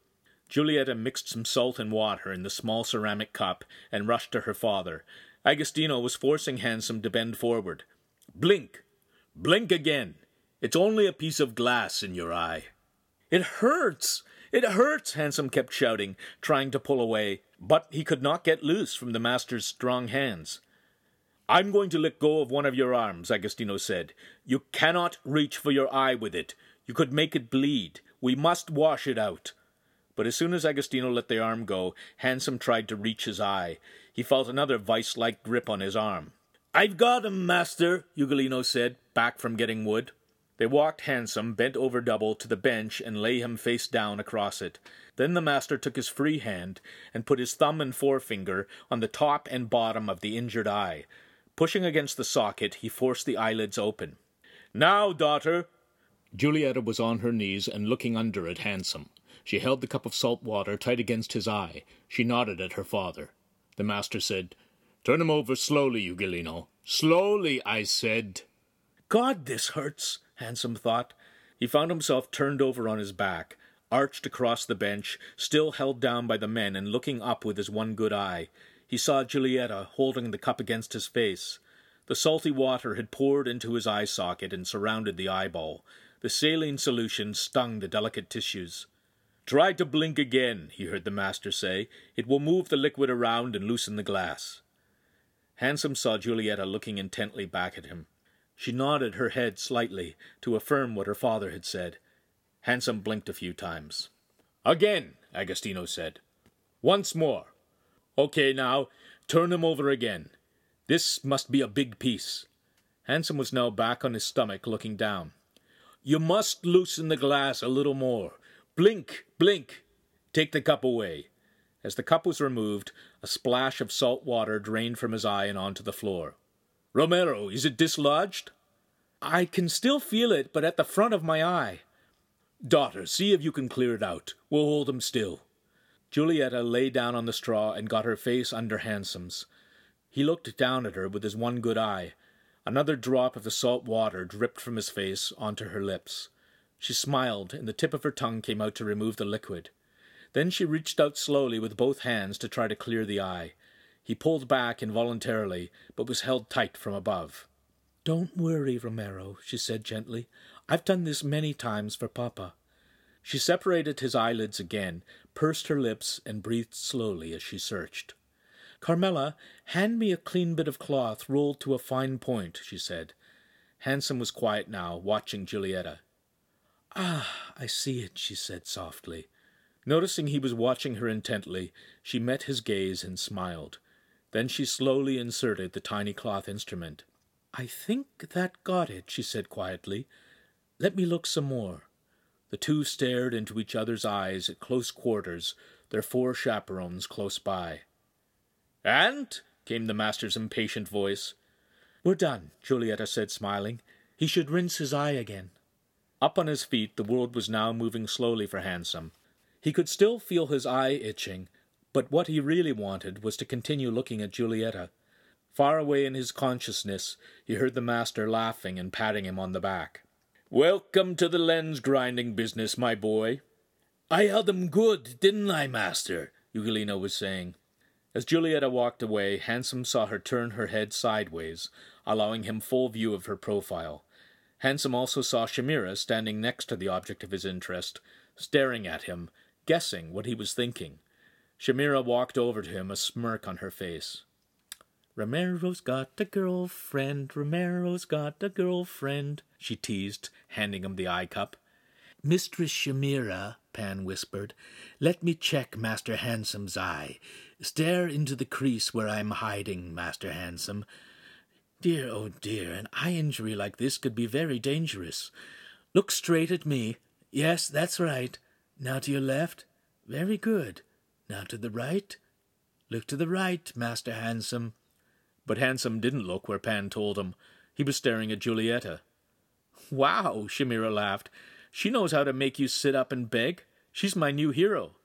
Julietta mixed some salt and water in the small ceramic cup and rushed to her father. Agostino was forcing Hansum to bend forward. "Blink! Blink again! It's only a piece of glass in your eye." "It hurts! It hurts!" Hansum kept shouting, trying to pull away, but he could not get loose from the master's strong hands. "I'm going to let go of one of your arms," Agostino said. "You cannot reach for your eye with it. You could make it bleed. We must wash it out." But as soon as Agostino let the arm go, Hansum tried to reach his eye. He felt another vice-like grip on his arm. "I've got him, master," Ugolino said, back from getting wood. They walked Hansum, bent over double, to the bench and lay him face down across it. Then the master took his free hand and put his thumb and forefinger on the top and bottom of the injured eye. Pushing against the socket, he forced the eyelids open. "Now, daughter!" Julietta was on her knees and looking under at Hansum. She held the cup of salt water tight against his eye. She nodded at her father. The master said, "Turn him over slowly, Ugolino. Slowly, I said." God, this hurts, Hansum thought. He found himself turned over on his back, arched across the bench, still held down by the men and looking up with his one good eye. He saw Julietta holding the cup against his face. The salty water had poured into his eye socket and surrounded the eyeball. The saline solution stung the delicate tissues. "Try to blink again," he heard the master say. "It will move the liquid around and loosen the glass." Hansum saw Julietta looking intently back at him. She nodded her head slightly to affirm what her father had said. Hansum blinked a few times. "Again," Agostino said. "Once more. Okay, now, turn him over again. This must be a big piece." Hansum was now back on his stomach looking down. "You must loosen the glass a little more. Blink, blink. Take the cup away." As the cup was removed, a splash of salt water drained from his eye and onto the floor. "Romero, is it dislodged?" "I can still feel it, but at the front of my eye." "Daughter, see if you can clear it out. We'll hold him still." Julietta lay down on the straw and got her face under Hansum's. He looked down at her with his one good eye. Another drop of the salt water dripped from his face onto her lips. She smiled, and the tip of her tongue came out to remove the liquid. Then she reached out slowly with both hands to try to clear the eye. He pulled back involuntarily, but was held tight from above. "Don't worry, Romero," she said gently. "I've done this many times for Papa." She separated his eyelids again, pursed her lips, and breathed slowly as she searched. "Carmela, hand me a clean bit of cloth rolled to a fine point," she said. Hansum was quiet now, watching Julietta. "Ah, I see it," she said softly. Noticing he was watching her intently, she met his gaze and smiled. Then she slowly inserted the tiny cloth instrument. "I think that got it," she said quietly. "Let me look some more." The two stared into each other's eyes at close quarters, their four chaperones close by. "And?" came the master's impatient voice. "We're done," Julietta said, smiling. "He should rinse his eye again." Up on his feet, the world was now moving slowly for Hansum. He could still feel his eye itching, but what he really wanted was to continue looking at Julietta. Far away in his consciousness, he heard the master laughing and patting him on the back. "Welcome to the lens-grinding business, my boy." "I held him good, didn't I, master?" Ugolino was saying. As Julietta walked away, Hansum saw her turn her head sideways, allowing him full view of her profile. Hansum also saw Shamira standing next to the object of his interest, staring at him, guessing what he was thinking. Shamira walked over to him, a smirk on her face. "Romero's got a girlfriend, Romero's got a girlfriend," she teased, handing him the eye cup. "Mistress Shamira," Pan whispered, "let me check Master Hansum's eye. Stare into the crease where I'm hiding, Master Hansum. Dear, oh dear, an eye injury like this could be very dangerous. Look straight at me. Yes, that's right. Now to your left. Very good. Now to the right. Look to the right, Master Hansum." But Hansum didn't look where Pan told him. He was staring at Julietta. "Wow," Shamira laughed. "She knows how to make you sit up and beg. She's my new hero."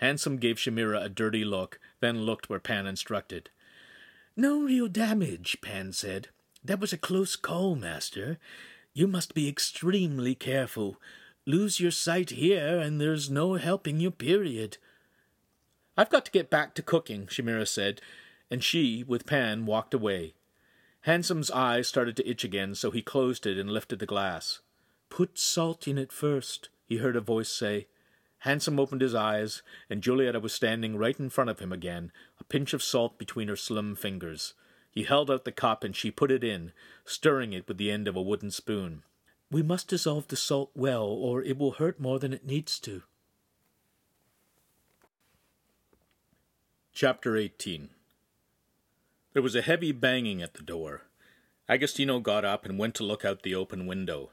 Hansum gave Shamira a dirty look, then looked where Pan instructed. "No real damage," Pan said. "That was a close call, master. You must be extremely careful. Lose your sight here, and there's no helping you, period." "I've got to get back to cooking," Shamira said, and she, with Pan, walked away. Hansum's eye started to itch again, so he closed it and lifted the glass. "Put salt in it first," he heard a voice say. Hansum opened his eyes, and Julietta was standing right in front of him again, a pinch of salt between her slim fingers. He held out the cup, and she put it in, stirring it with the end of a wooden spoon. "We must dissolve the salt well, or it will hurt more than it needs to." Chapter 18. There was a heavy banging at the door. Agostino got up and went to look out the open window.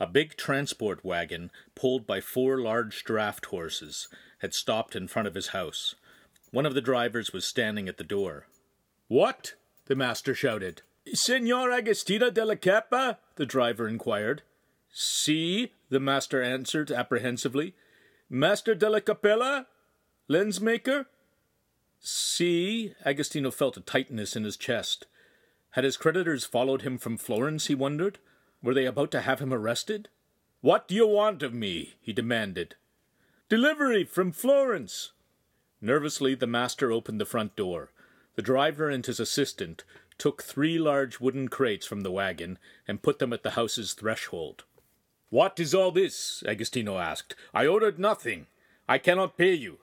A big transport wagon, pulled by four large draft horses, had stopped in front of his house. One of the drivers was standing at the door. "What?" the master shouted. "Signor Agostino della Cappa?" the driver inquired. "Si," the master answered apprehensively. "Master della Capella? Lensmaker?" "Si." Agostino felt a tightness in his chest. Had his creditors followed him from Florence, he wondered? Were they about to have him arrested? "What do you want of me?" he demanded. "Delivery from Florence." Nervously, the master opened the front door. The driver and his assistant took three large wooden crates from the wagon and put them at the house's threshold. "What is all this?" Agostino asked. "I ordered nothing. I cannot pay you."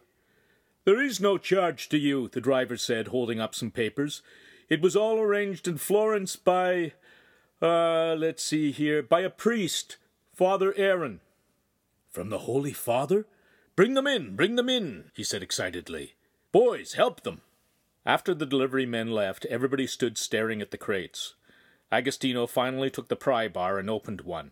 "There is no charge to you," the driver said, holding up some papers. "It was all arranged in Florence by... let's see here, by a priest, Father Aaron." "From the Holy Father?" Bring them in," he said excitedly. "Boys, help them." After the delivery men left, everybody stood staring at the crates. Agostino finally took the pry bar and opened one.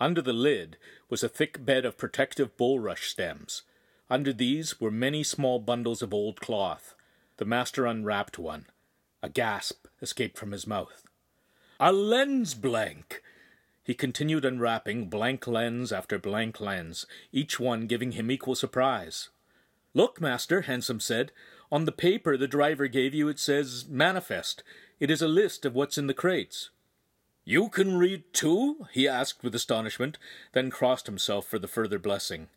Under the lid was a thick bed of protective bulrush stems. Under these were many small bundles of old cloth. The master unwrapped one. A gasp escaped from his mouth. "A lens blank!" He continued unwrapping blank lens after blank lens, each one giving him equal surprise. "Look, master," Hansum said. "On the paper the driver gave you it says manifest. It is a list of what's in the crates." "You can read too?" he asked with astonishment, then crossed himself for the further blessing.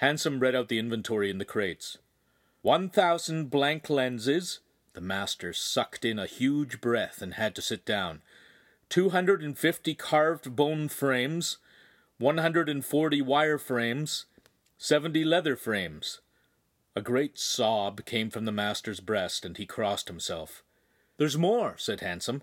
Hansum read out the inventory in the crates. 1,000 blank lenses. The master sucked in a huge breath and had to sit down. 250 carved bone frames, 140 wire frames, 70 leather frames. A great sob came from the master's breast, and he crossed himself. "There's more," said Hansum.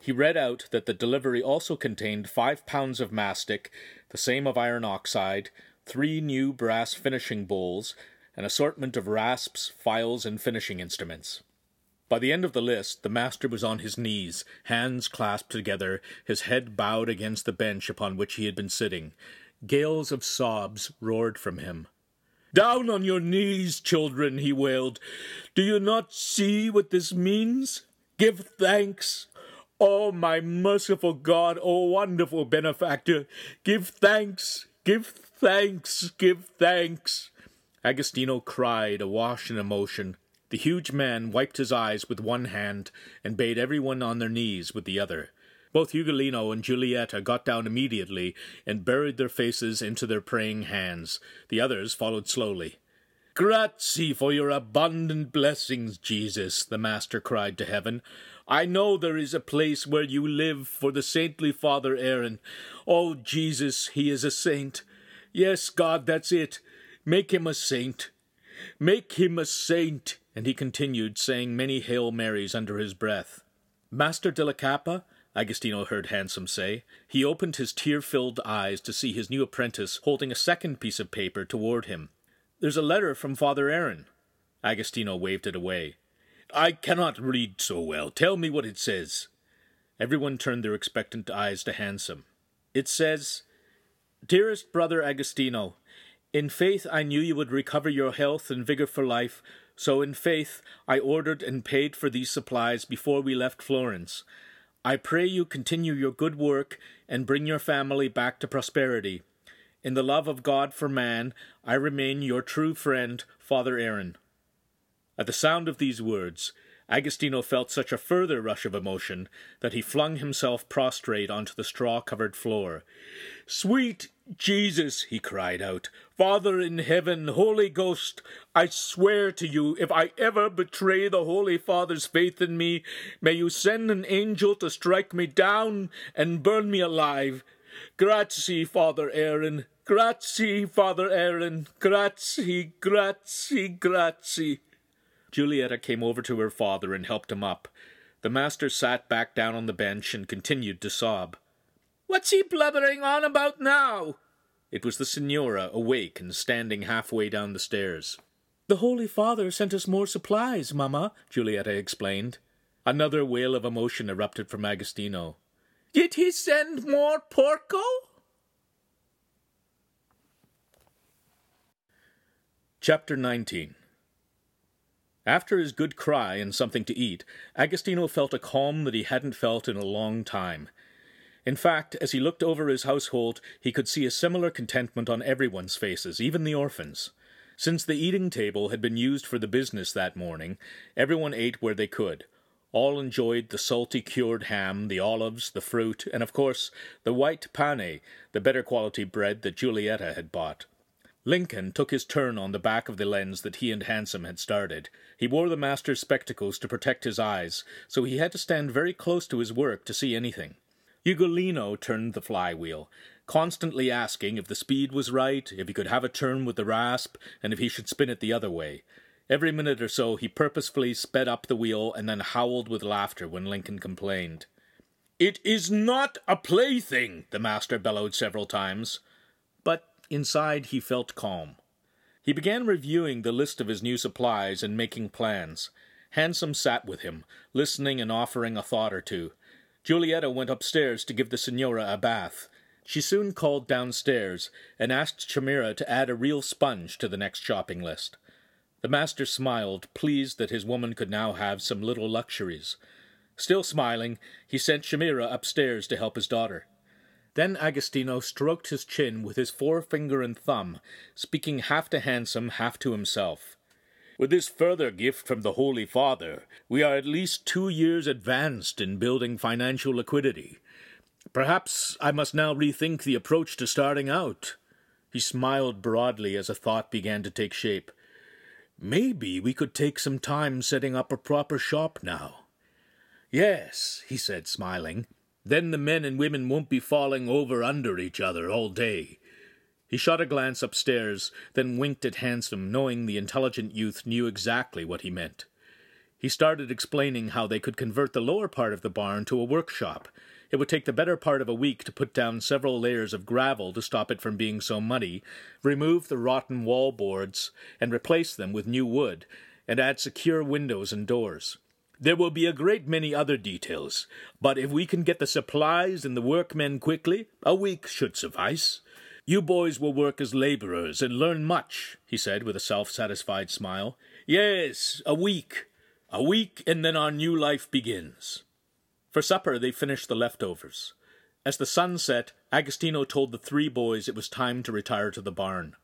He read out that the delivery also contained 5 pounds of mastic, the same of iron oxide, 3 new brass finishing bowls, an assortment of rasps, files, and finishing instruments. By the end of the list, the master was on his knees, hands clasped together, his head bowed against the bench upon which he had been sitting. Gales of sobs roared from him. "Down on your knees, children," he wailed. "Do you not see what this means? Give thanks. Oh, my merciful God, oh, wonderful benefactor, give thanks, give thanks, give thanks." Agostino cried, awash in emotion. The huge man wiped his eyes with one hand and bade everyone on their knees with the other. Both Ugolino and Julietta got down immediately and buried their faces into their praying hands. The others followed slowly. "Grazie for your abundant blessings, Jesus," the master cried to heaven. "I know there is a place where you live for the saintly Father Aaron. Oh, Jesus, he is a saint. Yes, God, that's it. Make him a saint. Make him a saint." And he continued, saying many Hail Marys under his breath. "Master della Cappa," Agostino heard Hansum say. He opened his tear-filled eyes to see his new apprentice holding a second piece of paper toward him. "There's a letter from Father Aaron." Agostino waved it away. "I cannot read so well. Tell me what it says." Everyone turned their expectant eyes to Hansum. It says, "Dearest brother Agostino, in faith I knew you would recover your health and vigor for life, so in faith I ordered and paid for these supplies before we left Florence. I pray you continue your good work and bring your family back to prosperity. In the love of God for man, I remain your true friend, Father Aaron." At the sound of these words, Agostino felt such a further rush of emotion that he flung himself prostrate onto the straw-covered floor. "Sweet Jesus," he cried out, "Father in heaven, Holy Ghost, I swear to you, if I ever betray the Holy Father's faith in me, may you send an angel to strike me down and burn me alive. Grazie, Father Aaron. Grazie, Father Aaron. Grazie, grazie, grazie." Julietta came over to her father and helped him up. The master sat back down on the bench and continued to sob. "What's he blubbering on about now?" It was the Signora, awake and standing halfway down the stairs. "The Holy Father sent us more supplies, Mamma," Julietta explained. Another wail of emotion erupted from Agostino. "Did he send more porco?" Chapter 19. After his good cry and something to eat, Agostino felt a calm that he hadn't felt in a long time. In fact, as he looked over his household, he could see a similar contentment on everyone's faces, even the orphans. Since the eating table had been used for the business that morning, everyone ate where they could. All enjoyed the salty cured ham, the olives, the fruit, and, of course, the white pane, the better quality bread that Julietta had bought. Lincoln took his turn on the back of the lens that he and Hansum had started. He wore the master's spectacles to protect his eyes, so he had to stand very close to his work to see anything. Ugolino turned the flywheel, constantly asking if the speed was right, if he could have a turn with the rasp, and if he should spin it the other way. Every minute or so he purposefully sped up the wheel and then howled with laughter when Lincoln complained. "It is not a plaything," the master bellowed several times. But inside he felt calm. He began reviewing the list of his new supplies and making plans. Hansum sat with him, listening and offering a thought or two. Julietta went upstairs to give the Signora a bath. She soon called downstairs and asked Shamira to add a real sponge to the next shopping list. The master smiled, pleased that his woman could now have some little luxuries. Still smiling, he sent Shamira upstairs to help his daughter. Then Agostino stroked his chin with his forefinger and thumb, speaking half to Hansum, half to himself. "With this further gift from the Holy Father, we are at least 2 years advanced in building financial liquidity. Perhaps I must now rethink the approach to starting out." He smiled broadly as a thought began to take shape. "Maybe we could take some time setting up a proper shop now." "Yes," he said, smiling. "Then the men and women won't be falling over under each other all day." He shot a glance upstairs, then winked at Hansum, knowing the intelligent youth knew exactly what he meant. He started explaining how they could convert the lower part of the barn to a workshop. It would take the better part of a week to put down several layers of gravel to stop it from being so muddy, remove the rotten wall boards, and replace them with new wood, and add secure windows and doors. "There will be a great many other details, but if we can get the supplies and the workmen quickly, a week should suffice. You boys will work as laborers and learn much," he said with a self-satisfied smile. "Yes, a week. A week, and then our new life begins." For supper they finished the leftovers. As the sun set, Agostino told the three boys it was time to retire to the barn.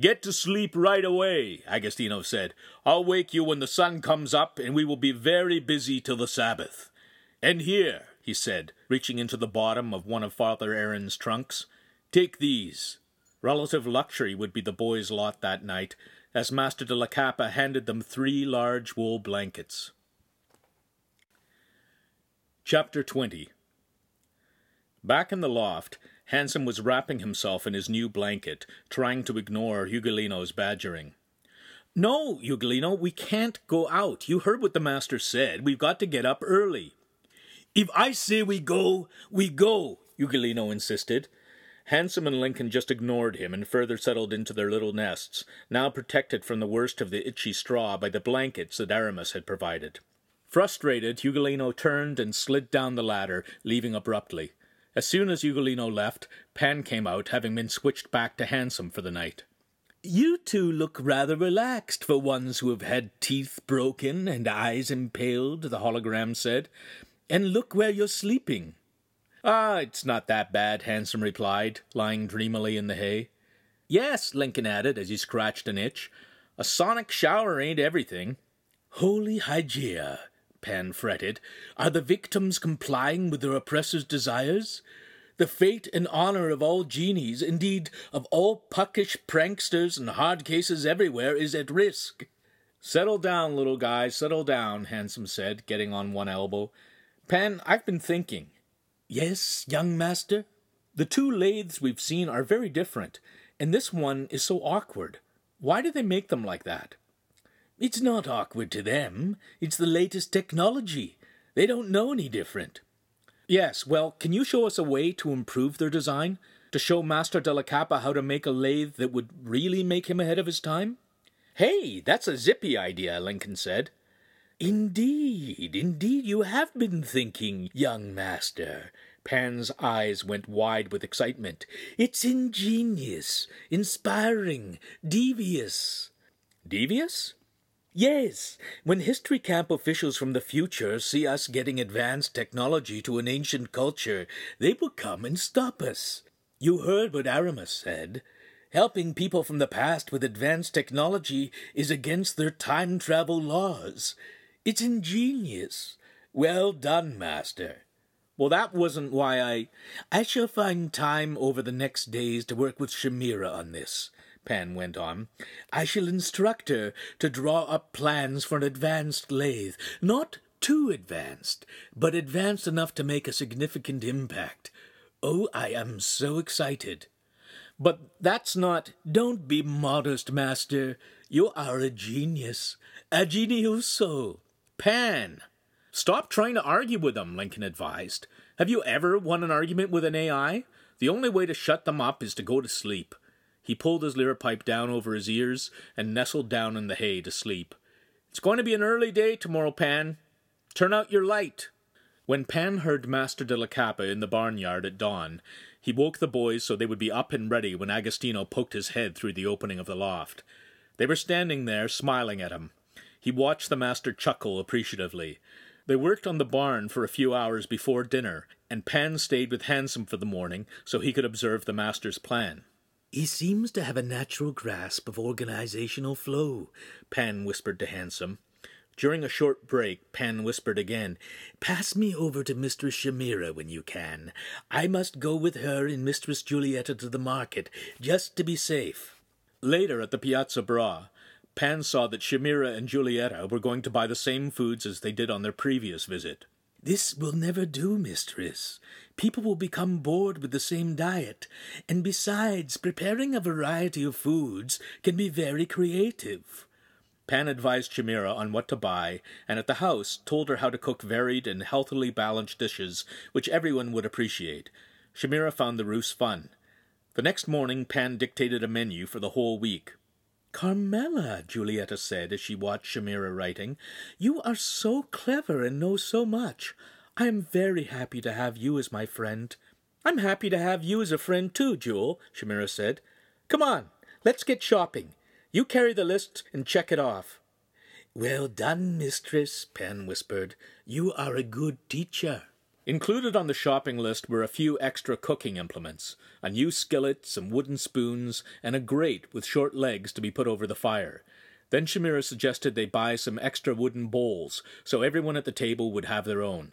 "Get to sleep right away," Agostino said. "I'll wake you when the sun comes up, and we will be very busy till the Sabbath. And here, he said, reaching into the bottom of one of Father Aaron's trunks. "Take these." Relative luxury would be the boys' lot that night, as Master de la Cappa handed them 3 large wool blankets. Chapter 20. Back in the loft, Hansum was wrapping himself in his new blanket, trying to ignore Ugolino's badgering. "No, Ugolino, we can't go out. You heard what the master said. We've got to get up early." "If I say we go, we go," Ugolino insisted. Hansum and Lincoln just ignored him and further settled into their little nests, now protected from the worst of the itchy straw by the blankets that Aramis had provided. Frustrated, Ugolino turned and slid down the ladder, leaving abruptly. As soon as Ugolino left, Pan came out, having been switched back to Hansum for the night. "You two look rather relaxed for ones who have had teeth broken and eyes impaled," the hologram said. "And look where you're sleeping." "Ah, it's not that bad," Hansum replied, lying dreamily in the hay. "Yes," Lincoln added as he scratched an itch. "A sonic shower ain't everything." "Holy Hygieia," Pan fretted. "Are the victims complying with their oppressors' desires? The fate and honour of all genies, indeed of all puckish pranksters and hard cases everywhere, is at risk." "Settle down, little guy, settle down," Hansum said, getting on one elbow. "Pan, I've been thinking." "Yes, young master?" "The 2 lathes we've seen are very different, and this one is so awkward. Why do they make them like that?" "It's not awkward to them. It's the latest technology. They don't know any different." "Yes, well, can you show us a way to improve their design? To show Master de la Cappa how to make a lathe that would really make him ahead of his time?" "Hey, that's a zippy idea," Lincoln said. "Indeed, indeed, you have been thinking, young master." Pan's eyes went wide with excitement. "It's ingenious, inspiring, devious." "Devious?" "Yes, when history camp officials from the future see us getting advanced technology to an ancient culture, they will come and stop us. You heard what Aramis said. Helping people from the past with advanced technology is against their time travel laws. It's ingenious. Well done, master." "Well, that wasn't why I shall find time over the next days to work with Shamira on this," Pan went on. "I shall instruct her to draw up plans for an advanced lathe, not too advanced, but advanced enough to make a significant impact. Oh, I am so excited." "But that's not—" "Don't be modest, master. You are a genius. A genioso." "Pan, stop trying to argue with them," Lincoln advised. "Have you ever won an argument with an AI? The only way to shut them up is to go to sleep." He pulled his lyre pipe down over his ears and nestled down in the hay to sleep. "It's going to be an early day tomorrow, Pan. Turn out your light." When Pan heard Master de la Cappa in the barnyard at dawn, he woke the boys so they would be up and ready when Agostino poked his head through the opening of the loft. They were standing there, smiling at him. He watched the master chuckle appreciatively. They worked on the barn for a few hours before dinner, and Pan stayed with Hansum for the morning so he could observe the master's plan. "He seems to have a natural grasp of organizational flow," Pan whispered to Hansum. During a short break, Pan whispered again, "Pass me over to Mistress Shamira when you can. I must go with her and Mistress Julietta to the market, just to be safe." Later at the Piazza Bra, Pan saw that Shamira and Julietta were going to buy the same foods as they did on their previous visit. "This will never do, mistress. People will become bored with the same diet, and besides, preparing a variety of foods can be very creative." Pan advised Shamira on what to buy, and at the house told her how to cook varied and healthily balanced dishes, which everyone would appreciate. Shamira found the ruse fun. The next morning, Pan dictated a menu for the whole week. "Carmela," Julietta said as she watched Shamira writing, "you are so clever and know so much. I am very happy to have you as my friend." "I'm happy to have you as a friend too, Jewel," Shamira said. "Come on, let's get shopping. You carry the list and check it off." "Well done, mistress," Pan whispered. "You are a good teacher." Included on the shopping list were a few extra cooking implements, a new skillet, some wooden spoons, and a grate with short legs to be put over the fire. Then Shamira suggested they buy some extra wooden bowls, so everyone at the table would have their own.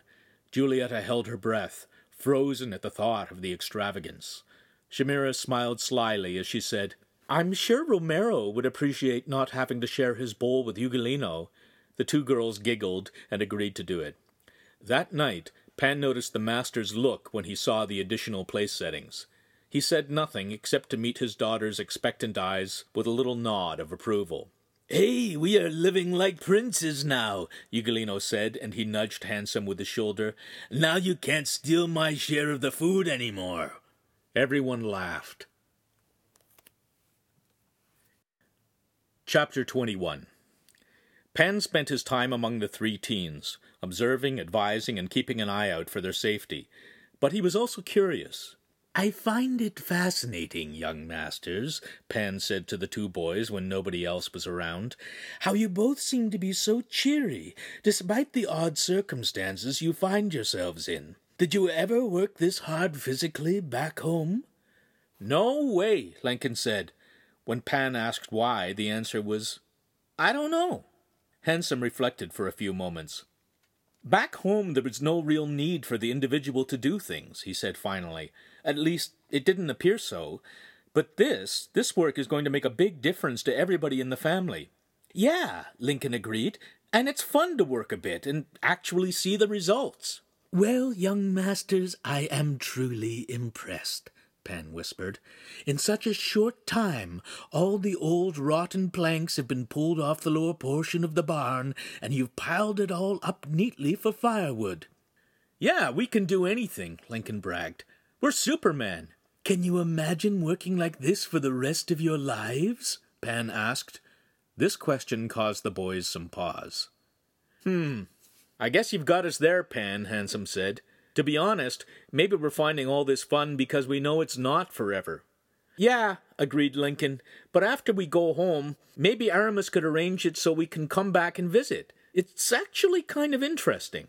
Julietta held her breath, frozen at the thought of the extravagance. Shamira smiled slyly as she said, "I'm sure Romero would appreciate not having to share his bowl with Ugolino." The two girls giggled and agreed to do it. That night, Pan noticed the master's look when he saw the additional place settings. He said nothing except to meet his daughter's expectant eyes with a little nod of approval. "Hey, we are living like princes now," Ugolino said, and he nudged Hansum with his shoulder. "Now you can't steal my share of the food anymore." Everyone laughed. Chapter 21. Pan spent his time among the three teens, observing, advising, and keeping an eye out for their safety. But he was also curious. "I find it fascinating, young masters," Pan said to the two boys when nobody else was around, "how you both seem to be so cheery, despite the odd circumstances you find yourselves in. Did you ever work this hard physically back home?" "No way," Lincoln said. When Pan asked why, the answer was, "I don't know." Hansum reflected for a few moments. "Back home there was no real need for the individual to do things," he said finally. "At least, it didn't appear so. But this work is going to make a big difference to everybody in the family." "Yeah," Lincoln agreed, "and it's fun to work a bit and actually see the results." "Well, young masters, I am truly impressed," Pan whispered. "In such a short time, all the old rotten planks have been pulled off the lower portion of the barn, and you've piled it all up neatly for firewood." "Yeah, we can do anything," Lincoln bragged. "We're Superman." "Can you imagine working like this for the rest of your lives?" Pan asked. This question caused the boys some pause. "I guess you've got us there, Pan," Hansum said. "To be honest, maybe we're finding all this fun because we know it's not forever." "Yeah," agreed Lincoln, "but after we go home, maybe Aramis could arrange it so we can come back and visit. It's actually kind of interesting."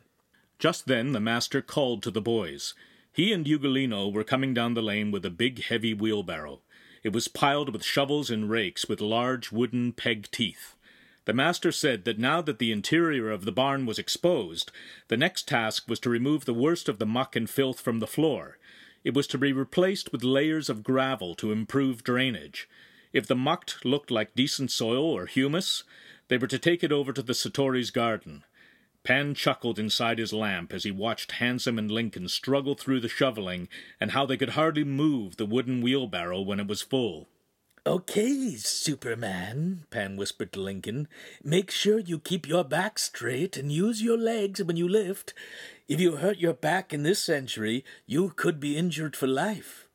Just then the master called to the boys. He and Ugolino were coming down the lane with a big heavy wheelbarrow. It was piled with shovels and rakes with large wooden peg teeth. The master said that now that the interior of the barn was exposed, the next task was to remove the worst of the muck and filth from the floor. It was to be replaced with layers of gravel to improve drainage. If the muck looked like decent soil or humus, they were to take it over to the Satori's garden. Pan chuckled inside his lamp as he watched Hansum and Lincoln struggle through the shoveling and how they could hardly move the wooden wheelbarrow when it was full. "Okay, Superman," Pan whispered to Lincoln, "make sure you keep your back straight and use your legs when you lift. If you hurt your back in this century, you could be injured for life."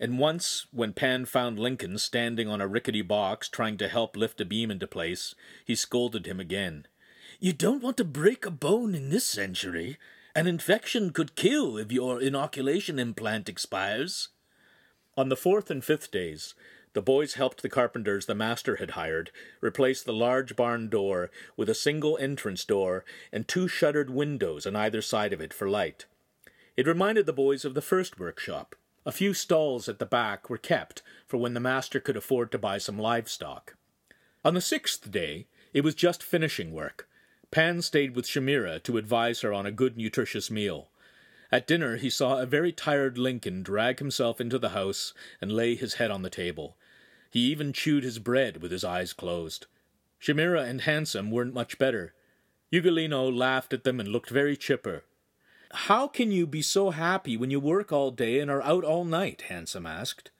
And once, when Pan found Lincoln standing on a rickety box trying to help lift a beam into place, he scolded him again. "You don't want to break a bone in this century. An infection could kill if your inoculation implant expires." On the fourth and fifth days, the boys helped the carpenters the master had hired replace the large barn door with a single entrance door and two shuttered windows on either side of it for light. It reminded the boys of the first workshop. A few stalls at the back were kept for when the master could afford to buy some livestock. On the sixth day, it was just finishing work. Pan stayed with Shamira to advise her on a good nutritious meal. At dinner he saw a very tired Lincoln drag himself into the house and lay his head on the table. He even chewed his bread with his eyes closed. Shamira and Hansum weren't much better. Ugolino laughed at them and looked very chipper. "How can you be so happy when you work all day and are out all night?" Hansum asked.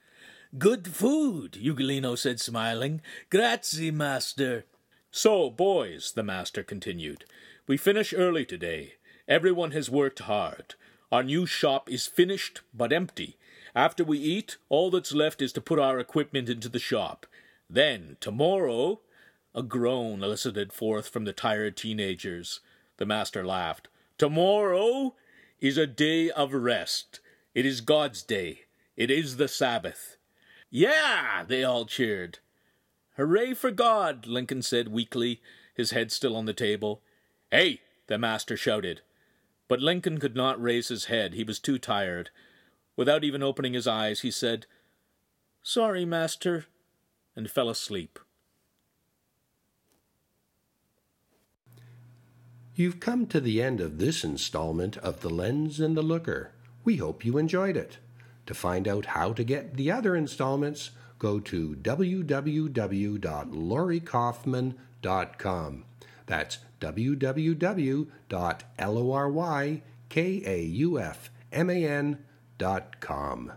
"Good food," Ugolino said, smiling. "Grazie, master." "So, boys," the master continued, "we finish early today. Everyone has worked hard. Our new shop is finished but empty. After we eat, all that's left is to put our equipment into the shop. Then, tomorrow—" A groan elicited forth from the tired teenagers. The master laughed. "Tomorrow is a day of rest. It is God's day. It is the Sabbath." "Yeah!" they all cheered. "Hooray for God!" Lincoln said weakly, his head still on the table. "Hey!" the master shouted. But Lincoln could not raise his head. He was too tired. Without even opening his eyes, he said, "Sorry, master," and fell asleep. You've come to the end of this installment of The Lens and the Looker. We hope you enjoyed it. To find out how to get the other installments, go to www.lorykaufman.com. That's www.lorykaufman.com.